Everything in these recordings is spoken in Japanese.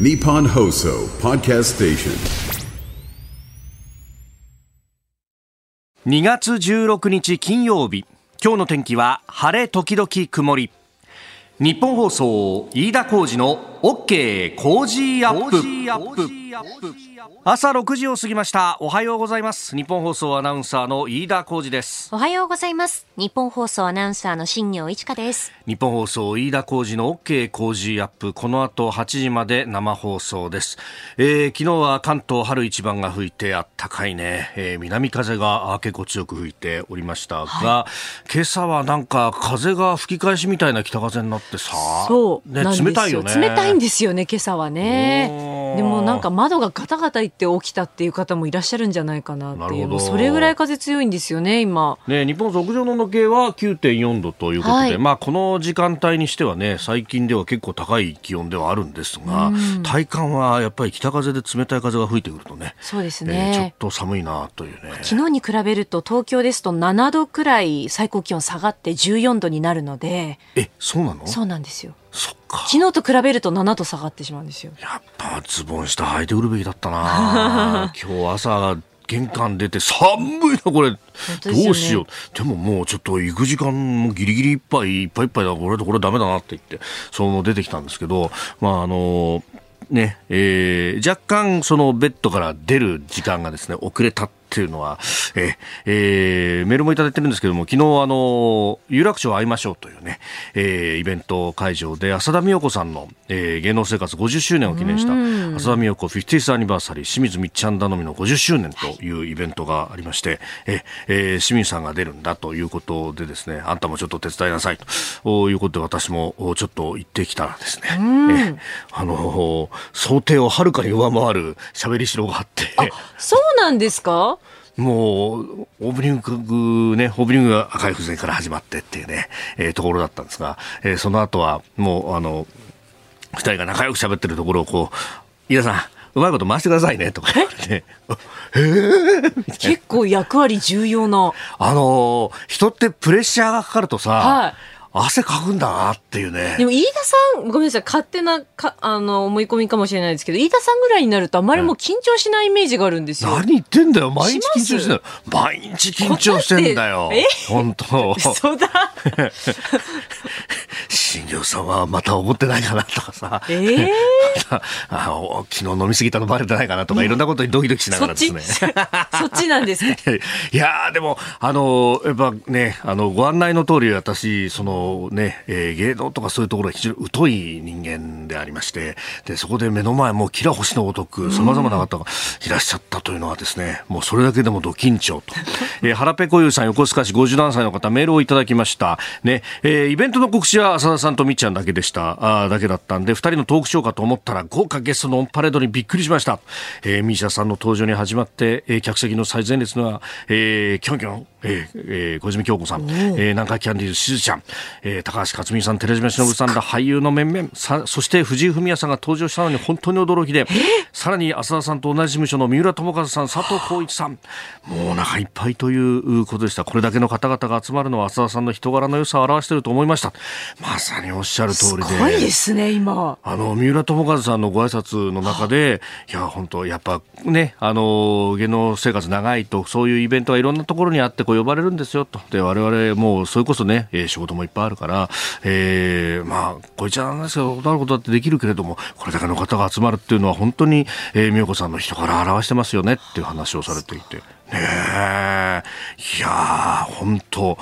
ニッポン放送ポッドキャストステーション2月16日金曜日、今日の天気は晴れ時々曇り。日本放送飯田浩司の OK 工事アップ。朝6時を過ぎました。おはようございます。日本放送アナウンサーの飯田浩司です。おはようございます。日本放送アナウンサーの新業一華です。日本放送飯田浩司の OK 工事アップ、この後8時まで生放送です。昨日は関東春一番が吹いてあったかいね、南風が結構強く吹いておりましたが、今朝はなんか風が吹き返しみたいな北風になってさ、そうなんですよ、ね、冷たいよね。冷たいんですよね、今朝はね。でもなんか窓がガタガタいって起きたっていう方もいらっしゃるんじゃないかなっていう。それぐらい風強いんですよね今ね。日本屋上の時計は 9.4 度ということで、まあ、この時間帯にしてはね、最近では結構高い気温ではあるんですが、体感はやっぱり北風で冷たい風が吹いてくるとね、そうですね、ちょっと寒いなというね。昨日に比べると東京ですと7度くらい最高気温下がって14度になるので。そうなの？そうなんですよ。そっか、昨日と比べると7度下がってしまうんですよ。やっぱズボン下履いてくるべきだったな。今日朝玄関出て寒いなこれ、ね、どうしよう。でももうちょっと行く時間もギリギリいっぱいだ、これダメだなって言ってその出てきたんですけど、まあね、若干そのベッドから出る時間がですね遅れたっていうのは、メールもいただいてるんですけども、昨日有楽町会いましょうというね、イベント会場で浅田美代子さんの、芸能生活50周年を記念した浅田美代子 50th アニバーサリー清水みっちゃん頼みの50周年というイベントがありまして、清水さんが出るんだということでですね、あんたもちょっと手伝いなさいということで私もちょっと行ってきたらですね、想定をはるかに上回る喋りしろがあって。そうなんですか。もうオープニングが赤い風船から始まってっていうね、ところだったんですが、その後はもう2人が仲良く喋ってるところをこう、飯田さんうまいこと回してくださいねとか言われて、結構役割重要な人ってプレッシャーがかかるとさ、汗かくんだなっていうね。でも飯田さん、ごめんなさい、勝手な思い込みかもしれないですけど、飯田さんぐらいになるとあまりもう緊張しないイメージがあるんですよ。何言ってんだよ、毎日緊張してんだよ。毎日緊張してんだよ。本当。嘘だ。新庄さんはまた思ってないかなとかさ、昨日飲みすぎたのバレてないかなとか、いろんなことにドキドキしながらですね。そっちなんですね。いやでもやっぱね、ご案内の通り私そのね、芸能とかそういうところは非常に疎い人間でありまして、でそこで目の前もうきら星のごとくさまざまな方がいらっしゃったというのはですね、もうそれだけでもド緊張と。原ペコユさん、横須賀市57歳の方、メールをいただきましたね。イベントの告知は浅田さんとみっちゃんだけでした。だけだったんで2人のトークショーかと思ったら豪華ゲストのオンパレードにびっくりしました。ミーシャさんの登場に始まって、客席の最前列には、キョンキョン、小泉京子さん、南海キャンディーズしずちゃん、高橋克実さん、寺島しのぶさんら俳優の面々さ、そして藤井フミヤさんが登場したのに本当に驚きで、さらに浅田さんと同じ事務所の三浦友和さん、佐藤浩市さん、もうお腹いっぱいということでした。これだけの方々が集まるのは浅田さんの人柄の良さを表していると思いました。まさにおっしゃる通りで、すごいですね今。三浦友和さんのご挨拶の中で、いや本当やっぱね、芸能生活長いとそういうイベントはいろんなところにあってこう呼ばれるんですよと。で我々もうそれこそね、仕事もいっぱいあるから、まあこいつはなんですけど、断ることだってできるけれども、これだけの方が集まるっていうのは本当に、美代子さんの人柄表してますよねっていう話をされていてね。いや本当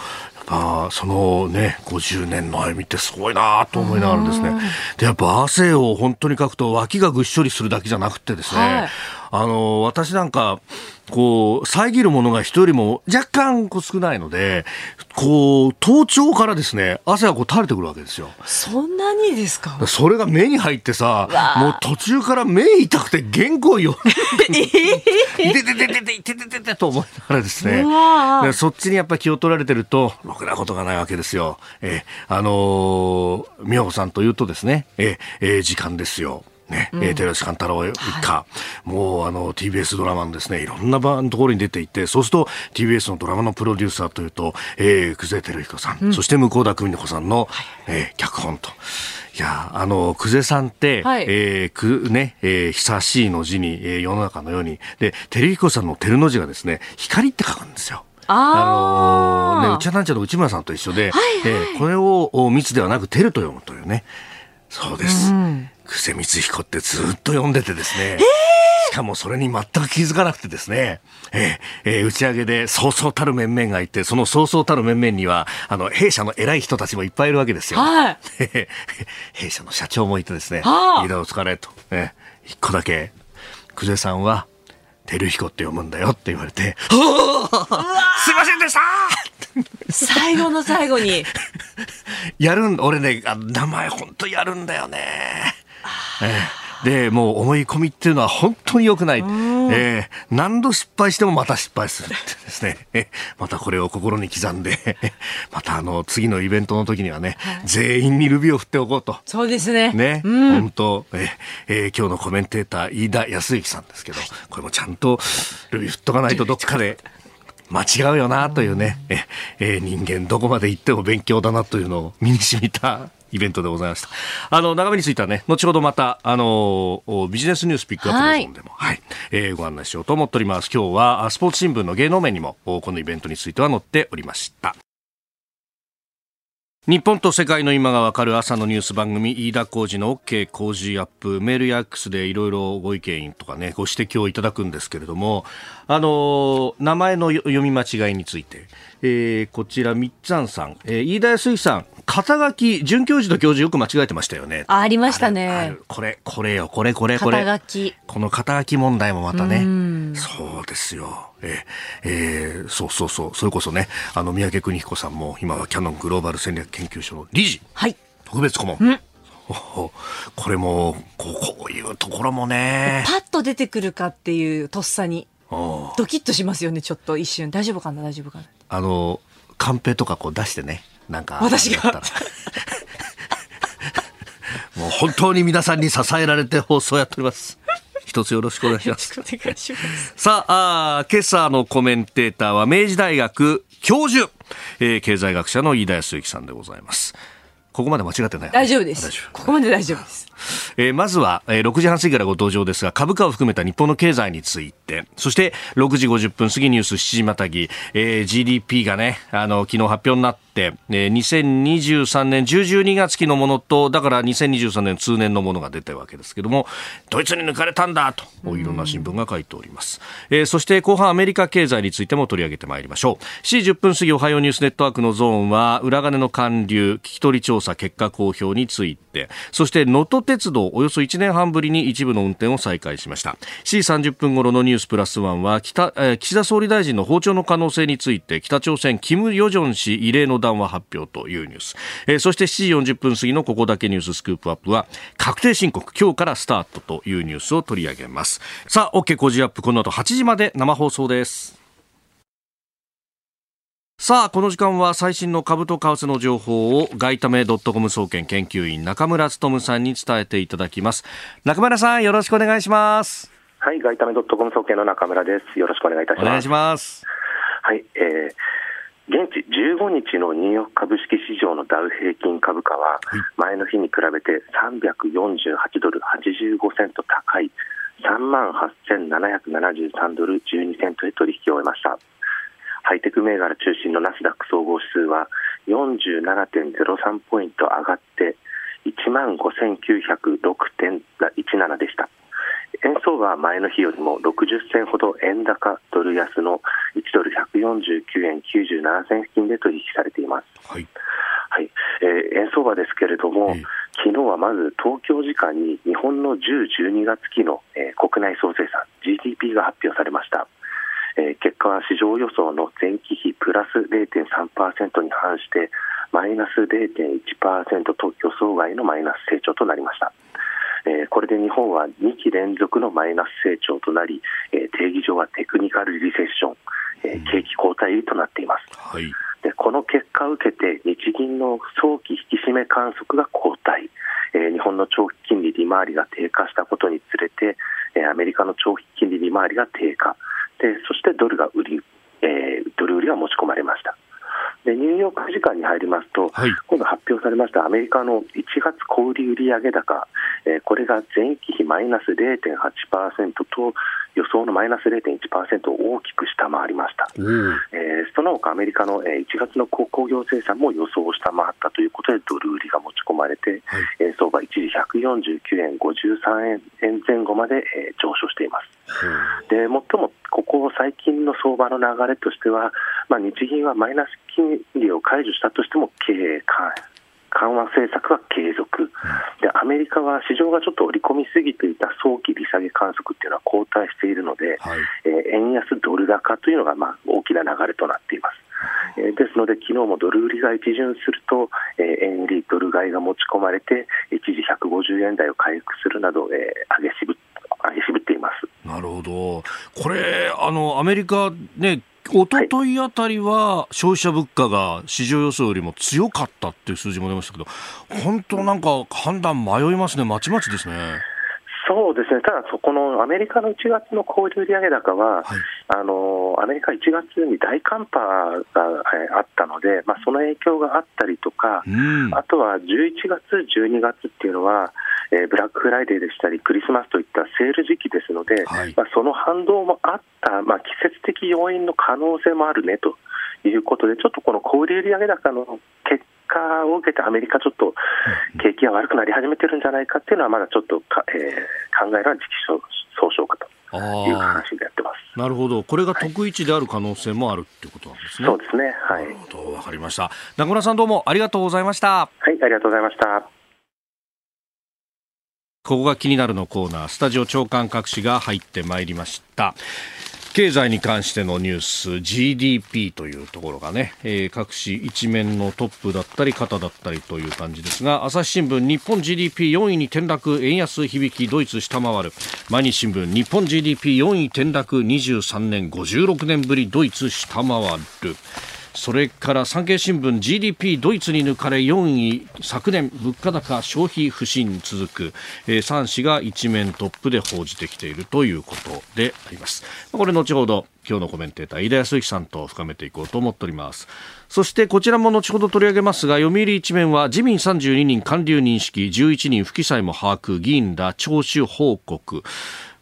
そのね50年の歩みってすごいなと思いながらですね。でやっぱ汗を本当にかくと脇がぐっしょりするだけじゃなくてですね、私なんかこう遮るものが人よりも若干少ないので、こう頭頂からですね汗がこう垂れてくるわけですよ。そんなにですか。それが目に入ってさ、もう途中から目痛くて原稿読んででと思いながらですね、そっちにやっぱり気を取られてるとろくなことがないわけですよ。美代子さんというとですね、時間ですよ。ね、寺内貫太郎一家、はい、もうTBS ドラマのですね、いろんなところに出ていて、そうすると TBS のドラマのプロデューサーというと、久世照彦さん、そして向田邦子さんの、脚本と。いや、久世さんって、はい、ね、久しいの字に、世の中のように、で、照彦さんの照の字がですね、光って書くんですよ。ね、うちゃなんちゃの内村さんと一緒で、はいはい、これを密ではなく照と読むというね。そうです。久世光彦ってずっと読んでてですね。しかもそれに全く気づかなくてですね、打ち上げでそうそうたる面々がいて、そのそうそうたる面々には弊社の偉い人たちもいっぱいいるわけですよ、はい、弊社の社長もいてですね、リーダーお疲れと、一個だけ久世さんは照彦って読むんだよって言われて、すいませんでした最後の最後にやるん、俺ね、名前本当やるんだよね、でもう思い込みっていうのは本当に良くない、何度失敗してもまた失敗するってですね、またこれを心に刻んでまた次のイベントの時にはね、はい、全員にルビを振っておこうと。そうですね、ね、本当、今日のコメンテーター飯田康之さんですけど、はい、これもちゃんとルビ振っとかないとどっかで間違うよなというね、人間どこまで行っても勉強だなというのを身に染みたイベントでございました。中身についてはね、後ほどまた、ビジネスニュースピックアップの方でも、はい、ご案内しようと思っております。今日は、スポーツ新聞の芸能面にも、このイベントについては載っておりました。日本と世界の今がわかる朝のニュース番組、飯田浩司の OK 浩司アップ、メールや X でいろいろご意見とかね、ご指摘をいただくんですけれども、名前の読み間違いについて、こちらみっちゃんさん、飯田康之さん、肩書き准教授と教授よく間違えてましたよね。ありましたね。これよ、これ肩書き、この肩書き問題もまたね、そうですよ。そうそれこそね、三宅邦彦さんも今はキヤノングローバル戦略研究所の理事、はい、特別顧問、これもこういうところもね、パッと出てくるかっていう、とっさにドキッとしますよね。ちょっと一瞬大丈夫かな、カンペとかこう出してね、なんか私がもう本当に皆さんに支えられて放送やっております。一つよろしくお願いします。さあ、今朝のコメンテーターは明治大学教授、経済学者の飯田康之さんでございます。ここまで間違ってない。大丈夫です。ここまで大丈夫です。まずは、6時半過ぎからご登場ですが、株価を含めた日本の経済について、そして6時50分過ぎニュース7時またぎ、GDP がね、昨日発表になって、2023年10-12月期のものと、だから2023年通年のものが出たわけですけども、ドイツに抜かれたんだといろんな新聞が書いております、そして後半アメリカ経済についても取り上げてまいりましょう。7時10分過ぎおはようニュースネットワークのゾーンは、裏金の還流、聞き取り調査結果公表について、そして能登鉄道およそ1年半ぶりに一部の運転を再開しました。7時30分頃のニュースプラスワンは岸田総理大臣の訪朝の可能性について北朝鮮金与正氏異例の談話発表というニュース、そして7時40分過ぎのここだけニューススクープアップは確定申告今日からスタートというニュースを取り上げます。さあ OK 工事アップ、この後8時まで生放送です。さあ、この時間は最新の株と為替の情報を外為ドットコム総研研究員中村努さんに伝えていただきます。中村さん、よろしくお願いします。はい、外為ドットコム総研の中村です。よろしくお願いいたします。お願いします。はい、現地15日のニューヨーク株式市場のダウ平均株価は前の日に比べて$348.85高い$38,773.12へ取引を終えました。ハイテク銘柄中心のナスダック総合指数は 47.03 ポイント上がって 15,906.17 でした。円相場は前の日よりも60銭ほど円高ドル安の$1.14997付近で取引されています。はいはい、円相場ですけれども、昨日はまず東京時間に日本の10-12月期の、国内総生産 GDP が発表されました。結果は市場予想の前期比プラス 0.3% に反してマイナス 0.1% と予想外のマイナス成長となりました。これで日本は2期連続のマイナス成長となり、定義上はテクニカルリセッション、景気後退となっています。はい、でこの結果を受けて日銀の早期引き締め観測が後退、日本の長期金利利回りが低下したことにつれて、アメリカの長期金利利回りが低下で、そしてドル売りが持ち込まれました。で、ニューヨーク時間に入りますと、今度発表されましたアメリカの1月小売売上高、これが前期比マイナス 0.8% と予想のマイナス 0.1% を大きく下回りました。その他アメリカの1月の鉱業生産も予想を下回ったということでドル売りが持ち込まれて、相場一時149円53円前後まで上昇しています。で、最もここ最近の相場の流れとしては、日銀はマイナス金利を解除したとしても経営緩和政策は継続で、アメリカは市場がちょっと織り込みすぎていた早期利下げ観測というのは後退しているので、円安ドル高というのが大きな流れとなっています。ですので昨日もドル売りが一巡すると、円売りドル買いが持ち込まれて一時150円台を回復するなど、上げ渋っています。なるほど。これアメリカね、おとといあたりは消費者物価が市場予想よりも強かったっていう数字も出ましたけど、本当なんか判断迷いますね。まちまちですね。そうですね。ただそこのアメリカの1月の小売売上高は、アメリカ1月に大寒波があったので、その影響があったりとか、あとは11月12月っていうのはブラックフライデーでしたりクリスマスといったセール時期ですので、その反動もあった、季節的要因の可能性もあるねということで、ちょっとこの小売売上高の結果を受けてアメリカちょっと景気が悪くなり始めてるんじゃないかっていうのはまだちょっと考えられる時期総称かという話でやってます。なるほど。これが特異値である可能性もあるということなんですね。そうですね。はい。なるほど。わかりました。中村さんどうもありがとうございました。はい、ありがとうございました。ここが気になるのコーナー、スタジオ長官各紙が入ってまいりました。経済に関してのニュース GDP というところがね、各紙一面のトップだったり肩だったりという感じですが、朝日新聞日本 GDP4 位に転落、円安響きドイツ下回る。毎日新聞日本 GDP4 位転落、23年56年ぶりドイツ下回る。それから産経新聞 GDP ドイツに抜かれ4位、昨年物価高消費不振続く。3紙が一面トップで報じてきているということであります。これ後ほど今日のコメンテーター飯田康之さんと深めていこうと思っております。そしてこちらも後ほど取り上げますが、読売一面は自民32人官僚認識、11人不記載も把握、議員ら聴取報告。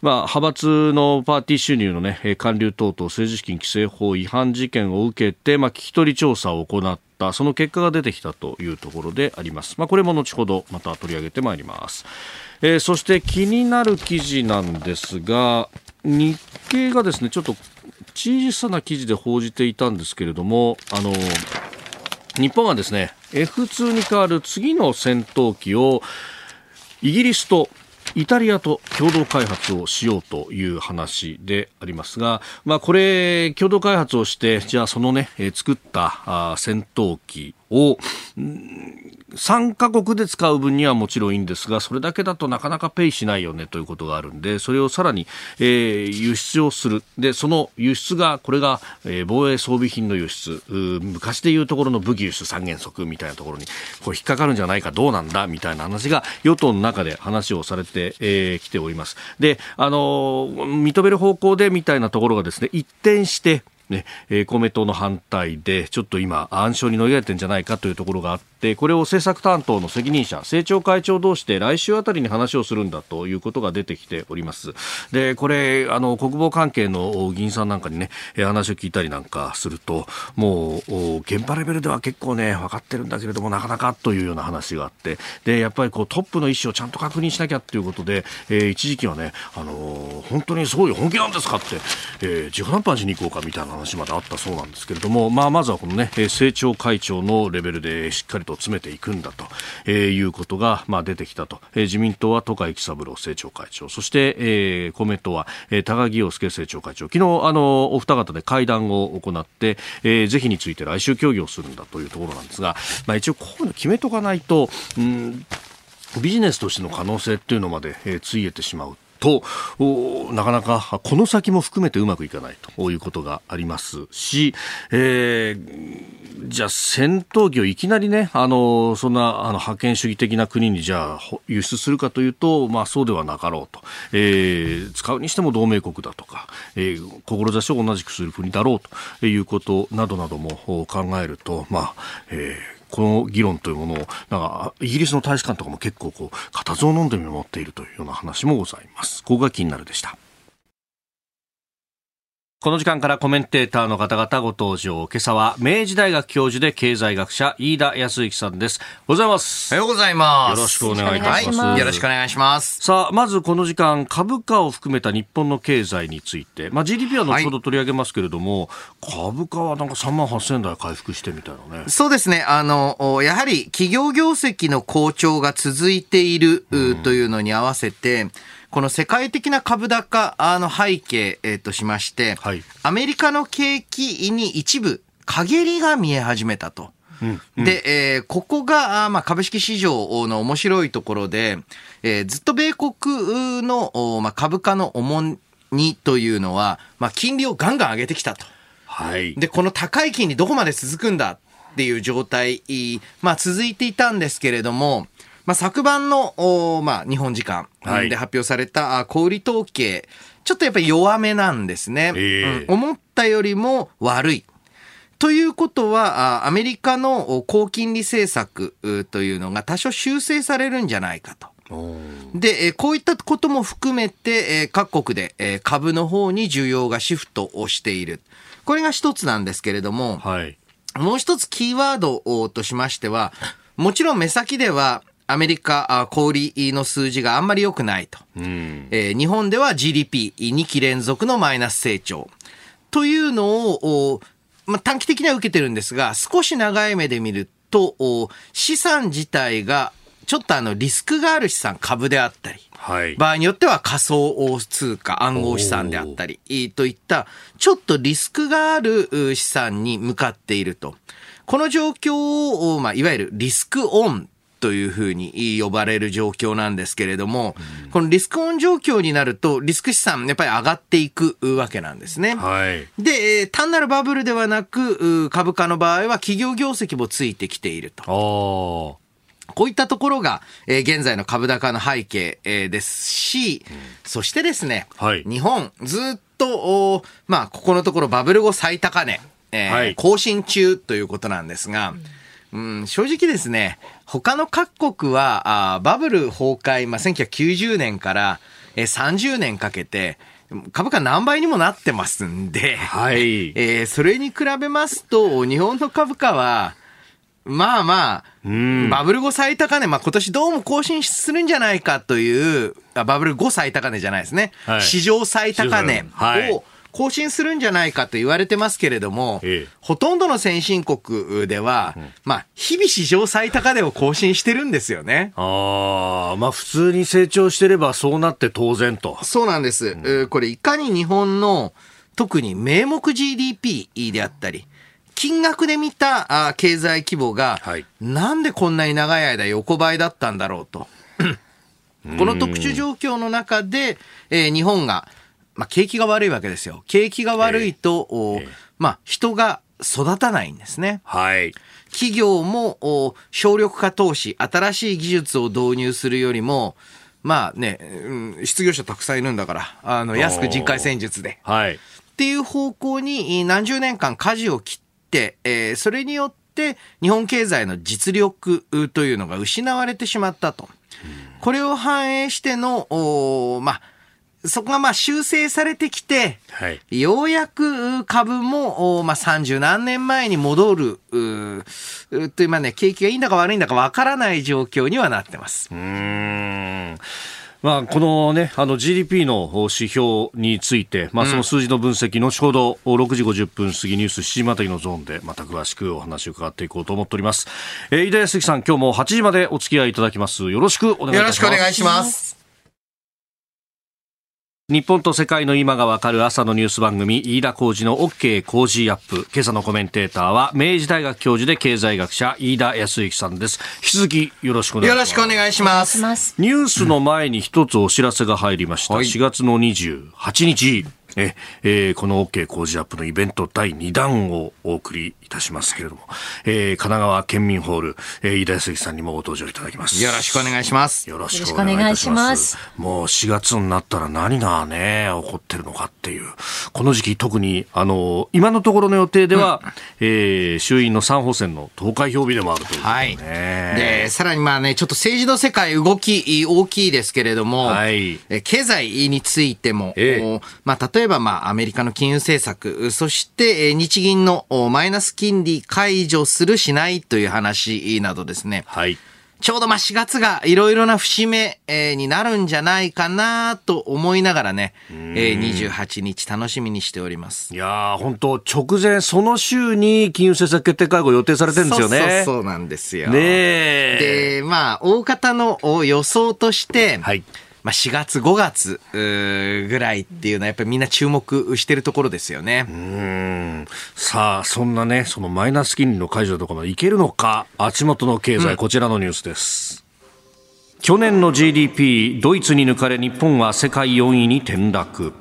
派閥のパーティー収入の還流等々政治資金規正法違反事件を受けて、聞き取り調査を行った。その結果が出てきたというところであります。これも後ほどまた取り上げてまいります。そして気になる記事なんですが、日経がですねちょっと小さな記事で報じていたんですけれども、日本はですね F2 に代わる次の戦闘機をイギリスとイタリアと共同開発をしようという話でありますが、これ共同開発をして、じゃあその作った戦闘機を3カ国で使う分にはもちろんいいんですが、それだけだとなかなかペイしないよねということがあるんで、それをさらに輸出をする。で、その輸出がこれが防衛装備品の輸出、昔でいうところの武器輸出三原則みたいなところに引っかかるんじゃないか、どうなんだみたいな話が与党の中で話をされてきております。で、認める方向でみたいなところがですね一転して公明党の反対でちょっと今暗礁に乗り換えてんじゃないかというところがあって、これを政策担当の責任者政調会長同士で来週あたりに話をするんだということが出てきております。で、これ国防関係の議員さんなんかに話を聞いたりなんかすると、もう現場レベルでは結構分かってるんだけれどもなかなかというような話があって、でやっぱりトップの意思をちゃんと確認しなきゃということで、一時期は本当にすごい本気なんですかって、自己談判しに行こうかみたいな話まであったそうなんですけれども、まずはこの政調会長のレベルでしっかりと詰めていくんだと、いうことが出てきたと。自民党は戸川幸三郎政調会長、そして、公明党は、高木陽介政調会長、昨日お二方で会談を行って、是非について来週協議をするんだというところなんですが、一応こういうの決めとかないとビジネスとしての可能性っていうのまでついえてしまうとなかなかこの先も含めてうまくいかないということがありますし、じゃあ戦闘機をいきなりねそんな覇権主義的な国にじゃあ輸出するかというと、まあ、そうではなかろうと、使うにしても同盟国だとか、志を同じくする国だろうということなどなども考えると、まあこの議論というものをイギリスの大使館とかも結構こう固唾を飲んで見守っているというような話もございます。ここが気になるでした。この時間からコメンテーターの方々ご登場。今朝は明治大学教授で経済学者飯田康之さんです。おはようございます。おはようございます。よろしくお願いいたします。よろしくお願いします。さあ、まずこの時間株価を含めた日本の経済について、まあ、GDP は後ほど取り上げますけれども、はい、株価はなんか3万8000台回復してみたいなね。そうですね、やはり企業業績の好調が続いているというのに合わせて、この世界的な株高の背景としまして、はい、アメリカの景気に一部陰りが見え始めたと。で、ここが、まあ、株式市場の面白いところで、ずっと米国の、まあ、株価の重荷というのは、まあ、金利をガンガン上げてきたと。はい、で、この高い金利どこまで続くんだっていう状態、まあ、続いていたんですけれども、まあ、昨晩の、まあ、日本時間で発表された小売統計、ちょっとやっぱり弱めなんですね、思ったよりも悪い。ということは、アメリカの高金利政策というのが多少修正されるんじゃないかと。で、こういったことも含めて、各国で株の方に需要がシフトをしている。これが一つなんですけれども、はい、もう一つキーワードとしましては、もちろん目先では、アメリカ小売の数字があんまり良くないと、日本では GDP2 期連続のマイナス成長というのを、まあ、短期的には受けてるんですが、少し長い目で見ると資産自体がちょっとリスクがある資産、株であったり、はい、場合によっては仮想通貨暗号資産であったりといったちょっとリスクがある資産に向かっていると。この状況を、まあ、いわゆるリスクオンというふうに呼ばれる状況なんですけれども、このリスクオン状況になるとリスク資産やっぱり上がっていくわけなんですね、はい、で、単なるバブルではなく株価の場合は企業業績もついてきていると。こういったところが現在の株高の背景ですし、そしてですね、はい、日本ずっと、まあ、ここのところバブル後最高値、はい、更新中ということなんですが、正直ですね、他の各国はバブル崩壊、まあ、1990年から30年かけて株価何倍にもなってますんで、はい、それに比べますと日本の株価はまあまあ、バブル後最高値、まあ、今年どうも更新するんじゃないかという、バブル後最高値じゃないですね、はい、史上最高値を更新するんじゃないかと言われてますけれども、ほとんどの先進国では、まあ、日々史上最高値を更新してるんですよね。まあ、普通に成長してればそうなって当然と。そうなんです、これいかに日本の特に名目 GDP であったり金額で見た経済規模が、はい、なんでこんなに長い間横ばいだったんだろうとこの特殊状況の中で、日本がまあ、景気が悪いわけですよ。景気が悪いと、まあ、人が育たないんですね。はい、企業も省力化投資、新しい技術を導入するよりも、まあね、失業者たくさんいるんだから、安く人海戦術で、はい、っていう方向に何十年間舵を切って、それによって日本経済の実力というのが失われてしまったと。これを反映しての、まあ、そこがまあ修正されてきて、はい、ようやく株もまあ30何年前に戻るという、まあね、景気がいいんだか悪いんだかわからない状況にはなってます。まあ、このね、GDP の指標について、まあ、その数字の分析、後ほど6時50分過ぎニュース7時またぎのゾーンで、また詳しくお話を伺っていこうと思っております。飯田康之さん、今日も8時までお付き合いいただきます。よろしくお願いします。よろしくお願いします。日本と世界の今がわかる朝のニュース番組、飯田浩司の OK 工事アップ。今朝のコメンテーターは明治大学教授で経済学者飯田康之さんです。引き続きよろしくお願いします。よろしくお願いします。ニュースの前に一つお知らせが入りました。4月の28日。この OK 工事アップのイベント第2弾をお送りいたしますけれども、神奈川県民ホール、飯田康之さんにもご登場いただきます。よろしくお願いします。よろしくお願いいたします。もう4月になったら何がね、起こってるのかっていう。この時期特に、今のところの予定では、衆院の3補選の投開票日でもあるということですね。はい。で、さらにまあね、ちょっと政治の世界動き大きいですけれども、はい、経済についても、まあ例えばアメリカの金融政策、そして日銀のマイナス金利解除するしないという話などですね、はい、ちょうどまあ4月がいろいろな節目になるんじゃないかなと思いながらね、28日楽しみにしております。いや本当直前その週に金融政策決定会合予定されてるんですよね。そうなんですよ、で、まあ、大方の予想として、はい、まあ、4月5月ぐらいっていうのはやっぱりみんな注目してるところですよね。さあそんなね、そのマイナス金利の解除とかもいけるのか。足元の経済、こちらのニュースです。去年の GDP ドイツに抜かれ日本は世界4位に転落。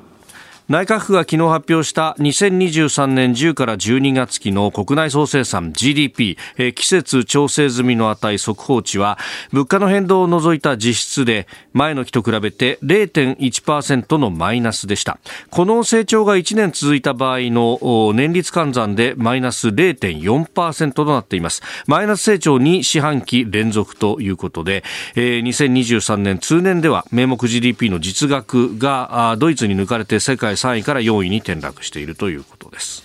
内閣府が昨日発表した2023年10から12月期の国内総生産 GDP 季節調整済みの値速報値は物価の変動を除いた実質で前の期と比べて 0.1% のマイナスでした。この成長が1年続いた場合の年率換算でマイナス 0.4% となっています。マイナス成長2四半期連続ということで、2023年通年では名目 GDP の実額がドイツに抜かれて世界3位から4位に転落しているということです。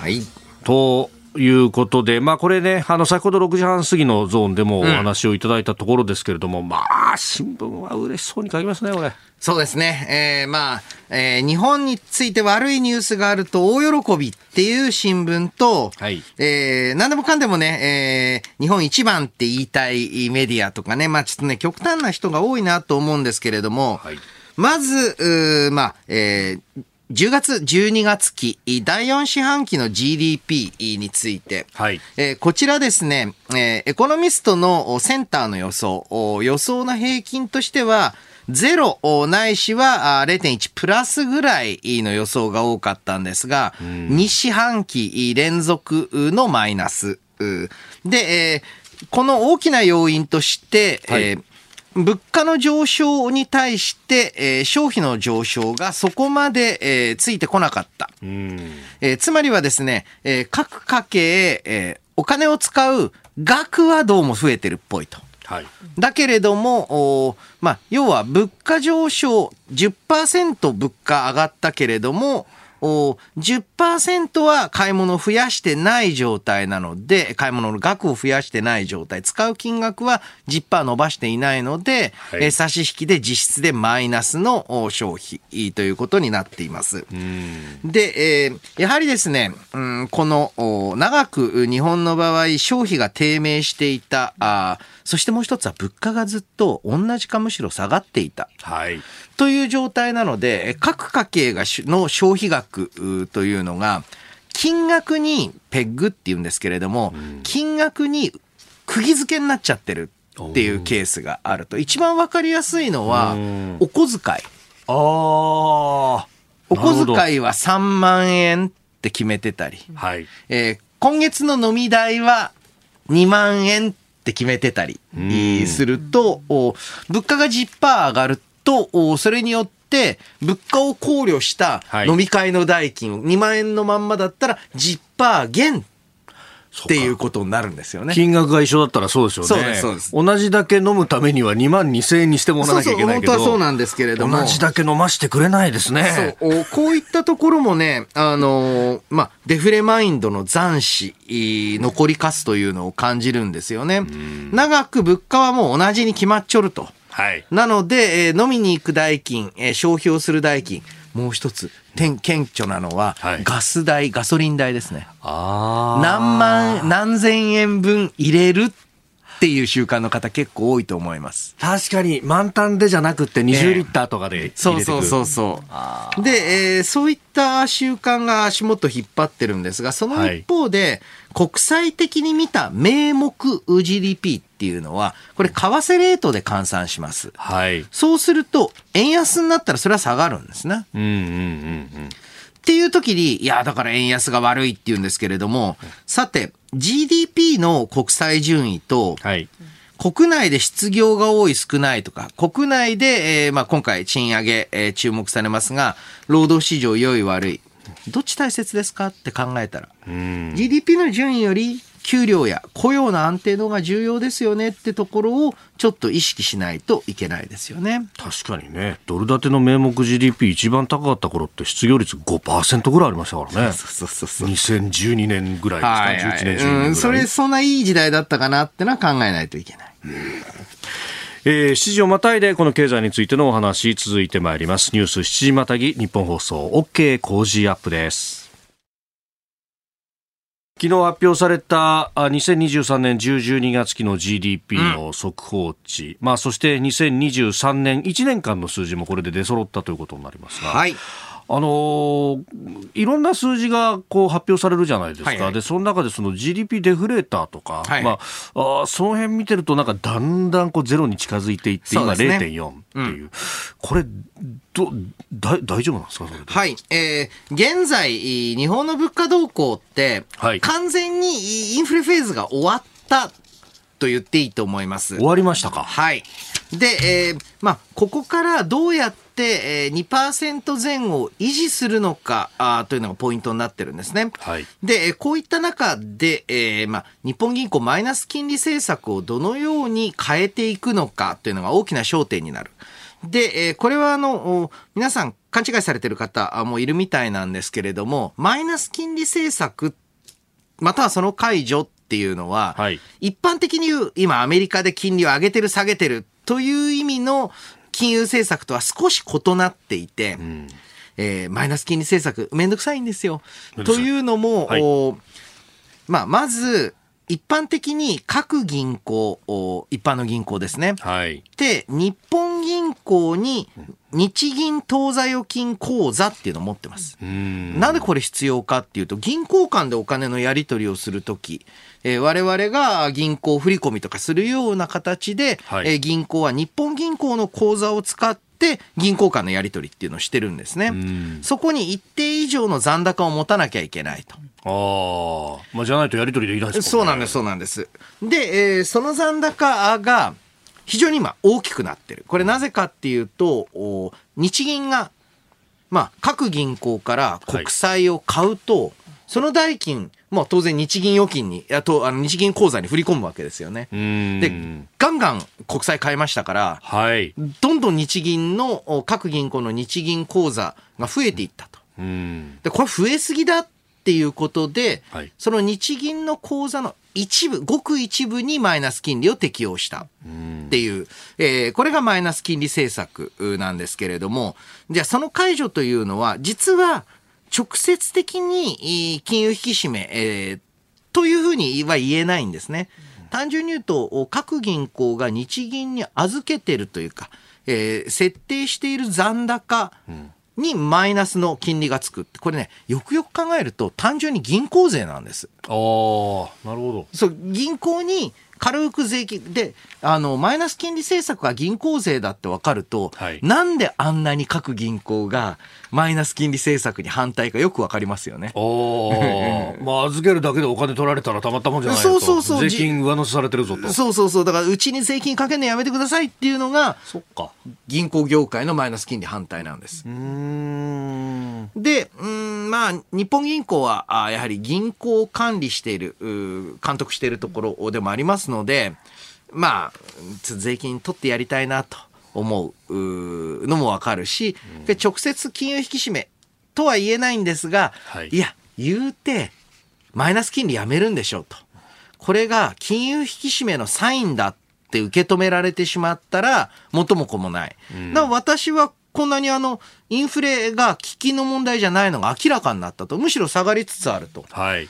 はい。ということで、まあこれね、先ほど6時半過ぎのゾーンでもお話をいただいたところですけれども、まあ新聞は嬉しそうに書きますね、これ。そうですね。日本について悪いニュースがあると大喜びっていう新聞と、はい、何でもかんでもね、日本一番って言いたいメディアとかね、まあちょっとね、極端な人が多いなと思うんですけれども、はい、まず、10月12月期第4四半期の GDP について、はい、こちらですね、エコノミストのセンターの予想の平均としては0ないしは 0.1 プラスぐらいの予想が多かったんですが、2四半期連続のマイナスで、この大きな要因として、はい、物価の上昇に対して、消費の上昇がそこまで、ついてこなかった。つまりはですね、各家計、お金を使う額はどうも増えてるっぽいと。はい、だけれども、まあ、要は物価上昇 10% 物価上がったけれども、10% は買い物を増やしてない状態なので、買い物の額を増やしてない状態、使う金額は 10% 伸ばしていないので、はい、差し引きで実質でマイナスの消費ということになっています。で、やはりですね、この長く日本の場合消費が低迷していた、そしてもう一つは物価がずっと同じかむしろ下がっていた、はい、という状態なので、各家計がの消費額というのが金額にペッグっていうんですけれども、金額に釘付けになっちゃってるっていうケースがあると。一番わかりやすいのはお小遣い。お小遣いは3万円って決めてたり、はい、今月の飲み代は2万円って決めてたりすると、物価が 10% 上がると、それによって物価を考慮した飲み会の代金を2万円のまんまだったら 10% 減っていうことになるんですよね。金額が一緒だったらそうですよね。そうです、そうです。同じだけ飲むためには2万2000円にしてもらわなきゃいけないけど、そうそう、本当はそうなんですけれども、同じだけ飲ましてくれないですね。そう、こういったところもね、まあ、デフレマインドの残死、残りかすというのを感じるんですよね。長く物価はもう同じに決まっちょると。はい、なので、飲みに行く代金、消費をする代金、もう一つ顕著なのは、はい、ガス代、ガソリン代ですね。何千円分入れるっっていう習慣の方結構多いと思います。確かに満タンでじゃなくて20リッターとかで入れてくる、そうで、そういった習慣が足元引っ張ってるんですが、その一方で、はい、国際的に見た名目 GDP っていうのはこれ為替レートで換算します、はい、そうすると円安になったらそれは下がるんですね、うんうんうんうん、っていう時に、いやだから円安が悪いっていうんですけれども、さて GDP の国際順位と、はい、国内で失業が多い少ないとか、国内で、今回賃上げ、注目されますが、労働市場良い悪いどっち大切ですかって考えたら、GDP の順位より給料や雇用の安定度が重要ですよねってところをちょっと意識しないといけないですよね。確かにね、ドル建ての名目 GDP 一番高かった頃って失業率 5% ぐらいありましたからね。2012年ぐらいですか、11年、12年ぐらい、そんないい時代だったかなってのは考えないといけない、7時をまたいでこの経済についてのお話続いてまいります。ニュース7時またぎ、日本放送 OK 工事アップです。昨日発表された2023年10、12月期の GDP の速報値、そして2023年1年間の数字もこれで出揃ったということになりますが、はい、いろんな数字がこう発表されるじゃないですか、はいはい、でその中でその GDP デフレーターとか、はい、その辺見てるとなんかだんだんこうゼロに近づいていって、今 0.4 っていう、これ大丈夫なんですか、それで。はい、現在日本の物価動向って、はい、完全にインフレフェーズが終わったと言っていいと思います。終わりましたか。はい。で、ここからどうやって、2% 前後を維持するのかというのがポイントになってるんですね、はい、でこういった中で、日本銀行マイナス金利政策をどのように変えていくのかというのが大きな焦点になる。で、これは皆さん勘違いされてる方もいるみたいなんですけれども、マイナス金利政策またはその解除っていうのは、はい、一般的に言う今アメリカで金利を上げてる下げてるという意味の金融政策とは少し異なっていて、マイナス金利政策めんどくさいんですよ。というのも、はい、まず一般的に各銀行、一般の銀行ですね、はい、で日本銀行に日銀当座預金口座っていうのを持ってます。なんでこれ必要かっていうと、銀行間でお金のやり取りをするとき、我々が銀行振り込みとかするような形で、はい、銀行は日本銀行の口座を使って銀行間のやり取りっていうのをしてるんですね。そこに一定以上の残高を持たなきゃいけないと。じゃないとやり取りできないですもんね。そうなんです。で、その残高が非常に今大きくなってる。これなぜかっていうと、日銀が、各銀行から国債を買うと、はい、その代金、当然日銀預金に、日銀口座に振り込むわけですよね。で、ガンガン国債買いましたから、はい、どんどん日銀の、各銀行の日銀口座が増えていったと。で、これ増えすぎだっていうことで、はい、その日銀の口座の一部、ごく一部にマイナス金利を適用したっていう、これがマイナス金利政策なんですけれども、じゃあその解除というのは、実は、直接的に金融引き締め、というふうには言えないんですね。単純に言うと、各銀行が日銀に預けてるというか、設定している残高にマイナスの金利がつく。これね、よくよく考えると単純に銀行税なんです。なるほど。そう、銀行に軽く税金で、マイナス金利政策が銀行税だって分かると、はい、なんであんなに各銀行がマイナス金利政策に反対かよく分かりますよね。預けるだけでお金取られたらたまったもんじゃないと。そう、税金上乗せされてるぞと。そう、だからうちに税金かけるのやめてくださいっていうのが、そっか、銀行業界のマイナス金利反対なんです。で、日本銀行はやはり銀行を管理している、監督しているところでもありますので、税金取ってやりたいなと思うのもわかるし、直接金融引き締めとは言えないんですが、はい、いや言うてマイナス金利やめるんでしょうと、これが金融引き締めのサインだって受け止められてしまったら元も子もない、だから私はこんなにインフレが危機の問題じゃないのが明らかになったと、むしろ下がりつつあると、はい、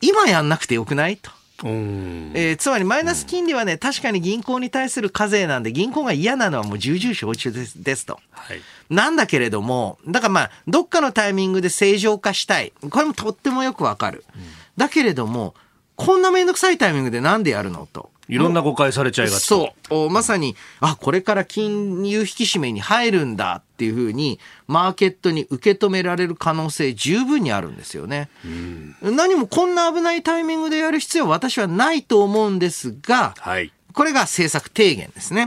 今やんなくてよくないと。つまりマイナス金利はね、確かに銀行に対する課税なんで銀行が嫌なのはもう重々承知ですと、はい、なんだけれども、だからまあどっかのタイミングで正常化したい、これもとってもよくわかる、うん、だけれどもこんなめんどくさいタイミングでなんでやるのと、いろんな誤解されちゃいがち。そう、まさに、あ、これから金融引き締めに入るんだっていうふうにマーケットに受け止められる可能性十分にあるんですよね。うん、何もこんな危ないタイミングでやる必要は私はないと思うんですが、はい、これが政策提言ですね。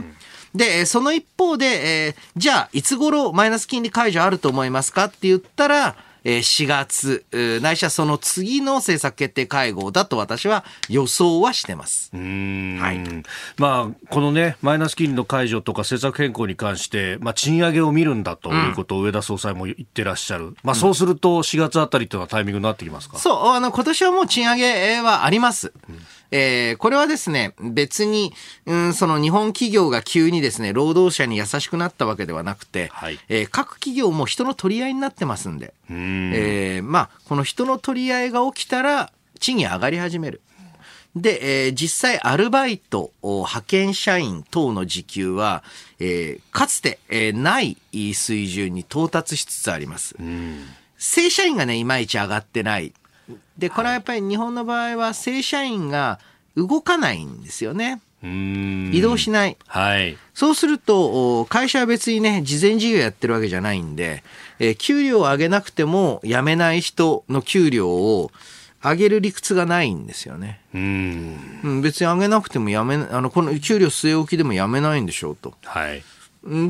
うん、で、その一方で、じゃあいつ頃マイナス金利解除あると思いますかって言ったら、4月ないしはその次の政策決定会合だと私は予想はしてます。はい、まあ、このねマイナス金利の解除とか政策変更に関して、まあ、賃上げを見るんだということを上田総裁も言ってらっしゃる、まあ、そうすると4月あたりというのはタイミングになってきますか。そう、今年はもう賃上げはあります、これはですね別に、その日本企業が急にですね労働者に優しくなったわけではなくて、はい、各企業も人の取り合いになってますんで、まあ、この人の取り合いが起きたら賃金上がり始める。で、実際アルバイト派遣社員等の時給は、かつて、ない水準に到達しつつあります。正社員がねいまいち上がってない。でこれはやっぱり日本の場合は正社員が動かないんですよね。移動しない、はい、そうすると会社は別にね慈善事業やってるわけじゃないんで、給料を上げなくても辞めない人の給料を上げる理屈がないんですよね。別に上げなくてもこの給料据え置きでも辞めないんでしょうと、はい、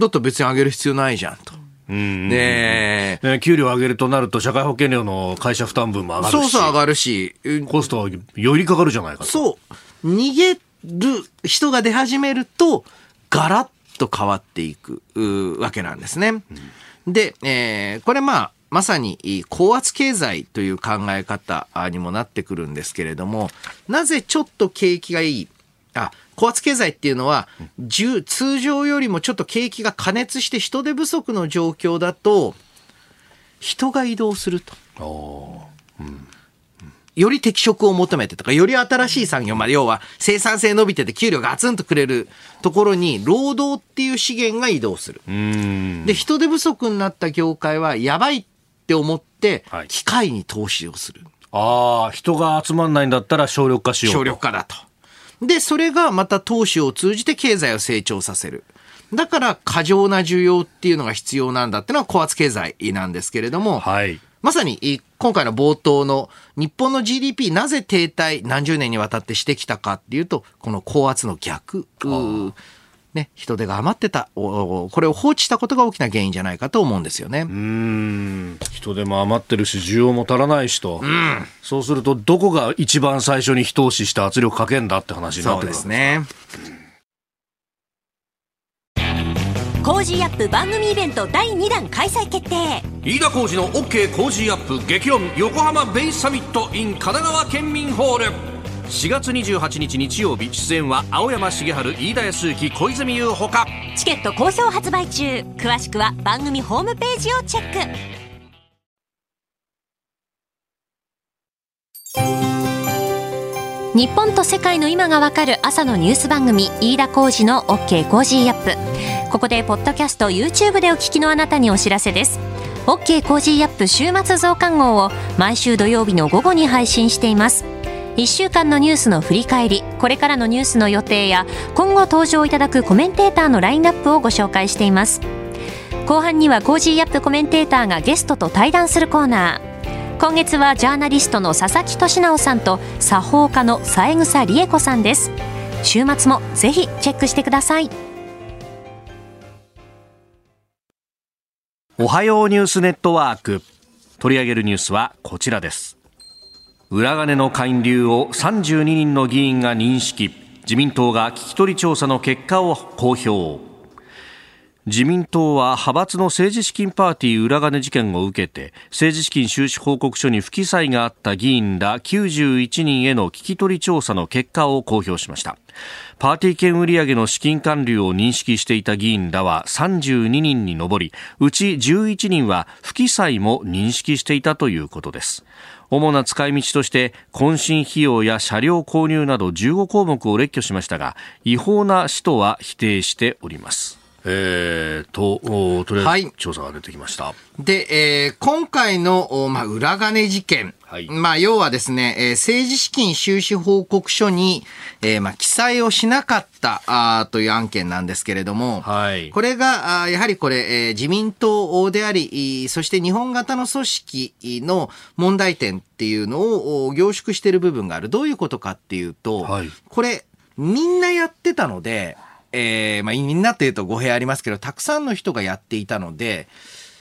だったら別に上げる必要ないじゃんと。ねえ、給料上げるとなると社会保険料の会社負担分も上がるし、そうそう上がるし、コストはよりかかるじゃないかと。そう逃げる人が出始めるとガラッと変わっていくわけなんですね。で、これまさに高圧経済という考え方にもなってくるんですけれども、なぜちょっと景気がいい、高圧経済っていうのは通常よりもちょっと景気が過熱して人手不足の状況だと人が移動すると、より適職を求めてとかより新しい産業まで、要は生産性伸びてて給料がガツンとくれるところに労働っていう資源が移動する。で人手不足になった業界はやばいって思って機械に投資をする、はい、人が集まんないんだったら省力化しようと。省力化だと。でそれがまた投資を通じて経済を成長させる。だから過剰な需要っていうのが必要なんだっていうのは高圧経済なんですけれども、はい、まさに今回の冒頭の日本の GDP なぜ停滞何十年にわたってしてきたかっていうと、この高圧の逆、人手が余ってた、これを放置したことが大きな原因じゃないかと思うんですよね。人手も余ってるし需要も足らないしと、そうするとどこが一番最初に一押しして圧力かけんだって話になってくるんですか。そうですね。コージーアップ番組イベント第2弾開催決定。飯田浩司の OK コージーアップ激論横浜ベイサミット in 神奈川県民ホール、4月28日日曜日、出演は青山茂春、飯田泰之、小泉優ほか。チケット好評発売中。詳しくは番組ホームページをチェック。日本と世界の今がわかる朝のニュース番組、飯田浩司の OK コージーアップ。ここでポッドキャスト YouTube でお聞きのあなたにお知らせです。 OK コージーアップ週末増刊号を毎週土曜日の午後に配信しています。1週間のニュースの振り返り、これからのニュースの予定や今後登場いただくコメンテーターのラインナップをご紹介しています。後半にはコージーアップコメンテーターがゲストと対談するコーナー。今月はジャーナリストの佐々木俊直さんと作法家の三枝理恵子さんです。週末もぜひチェックしてください。おはようニュースネットワーク、取り上げるニュースはこちらです。裏金の還流を32人の議員が認識、自民党が聞き取り調査の結果を公表。自民党は派閥の政治資金パーティー裏金事件を受けて、政治資金収支報告書に不記載があった議員ら91人への聞き取り調査の結果を公表しました。パーティー券売上の資金還流を認識していた議員らは32人に上り、うち11人は不記載も認識していたということです。主な使い道として懇親費用や車両購入など15項目を列挙しましたが、違法な使途は否定しております。とりあえず調査が出てきました。で、今回の、裏金事件、要はですね、政治資金収支報告書に、記載をしなかったという案件なんですけれども、これがやはりこれ、自民党であり、そして日本型の組織の問題点っていうのを凝縮している部分がある。どういうことかっていうと、これみんなやってたので、みんなというと語弊ありますけど、たくさんの人がやっていたので、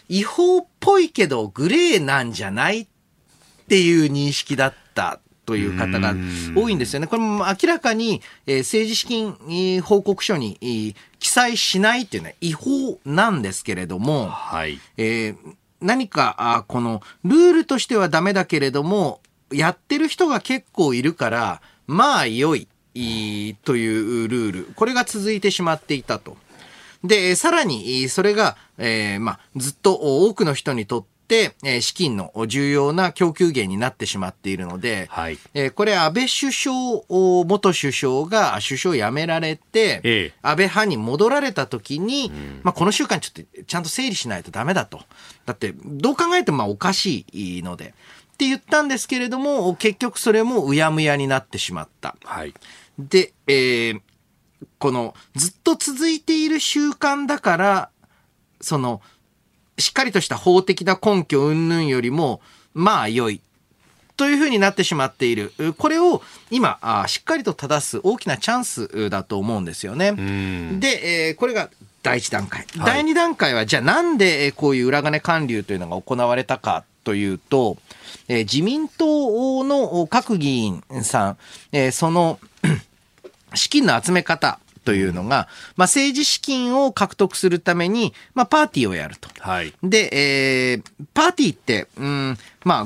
違法っぽいけどグレーなんじゃないっていう認識だったという方が多いんですよね。これも明らかに、政治資金報告書に、記載しないっていうのは違法なんですけれども、何かこのルールとしてはダメだけれども、やってる人が結構いるからまあ良いというルール、これが続いてしまっていたと。で、さらにそれが、ずっと多くの人にとって資金の重要な供給源になってしまっているので、これ安倍首相、元首相が首相を辞められて、安倍派に戻られた時に、この習慣ちょっとちゃんと整理しないとダメだと。だってどう考えてもおかしいのでって言ったんですけれども、結局それもうやむやになってしまった。で、このずっと続いている習慣だから、そのしっかりとした法的な根拠云々よりもまあ良いというふうになってしまっている。これを今しっかりと正す大きなチャンスだと思うんですよね。で、これが第一段階、第二段階は、じゃあなんでこういう裏金還流というのが行われたかというと、自民党の各議員さん、その資金の集め方というのが、政治資金を獲得するために、パーティーをやると。で、パーティーって、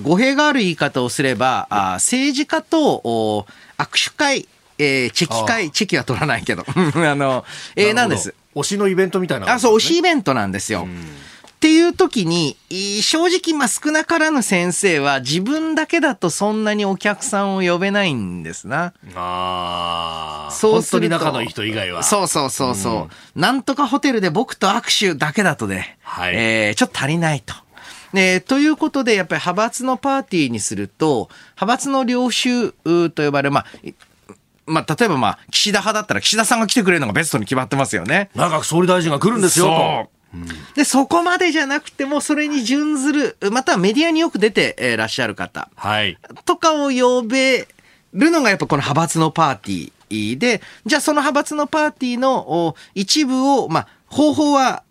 語弊がある言い方をすれば、政治家と握手会、チェキ会、チェキは取らないけど、なんです。推しのイベントみたいな、ね。推しイベントなんですよ。っていう時に、正直、少なからぬ先生は自分だけだとそんなにお客さんを呼べないんですな。そうすると本当に仲のいい人以外は。なんとかホテルで僕と握手だけだとで、ちょっと足りないと。ということで、やっぱり派閥のパーティーにすると、派閥の領袖と呼ばれる、例えば岸田派だったら岸田さんが来てくれるのがベストに決まってますよね。内閣総理大臣が来るんですよと。で、そこまでじゃなくても、それに準ずる、またはメディアによく出てらっしゃる方とかを呼べるのが、やっぱこの派閥のパーティーで、じゃあその派閥のパーティーの一部を、方法は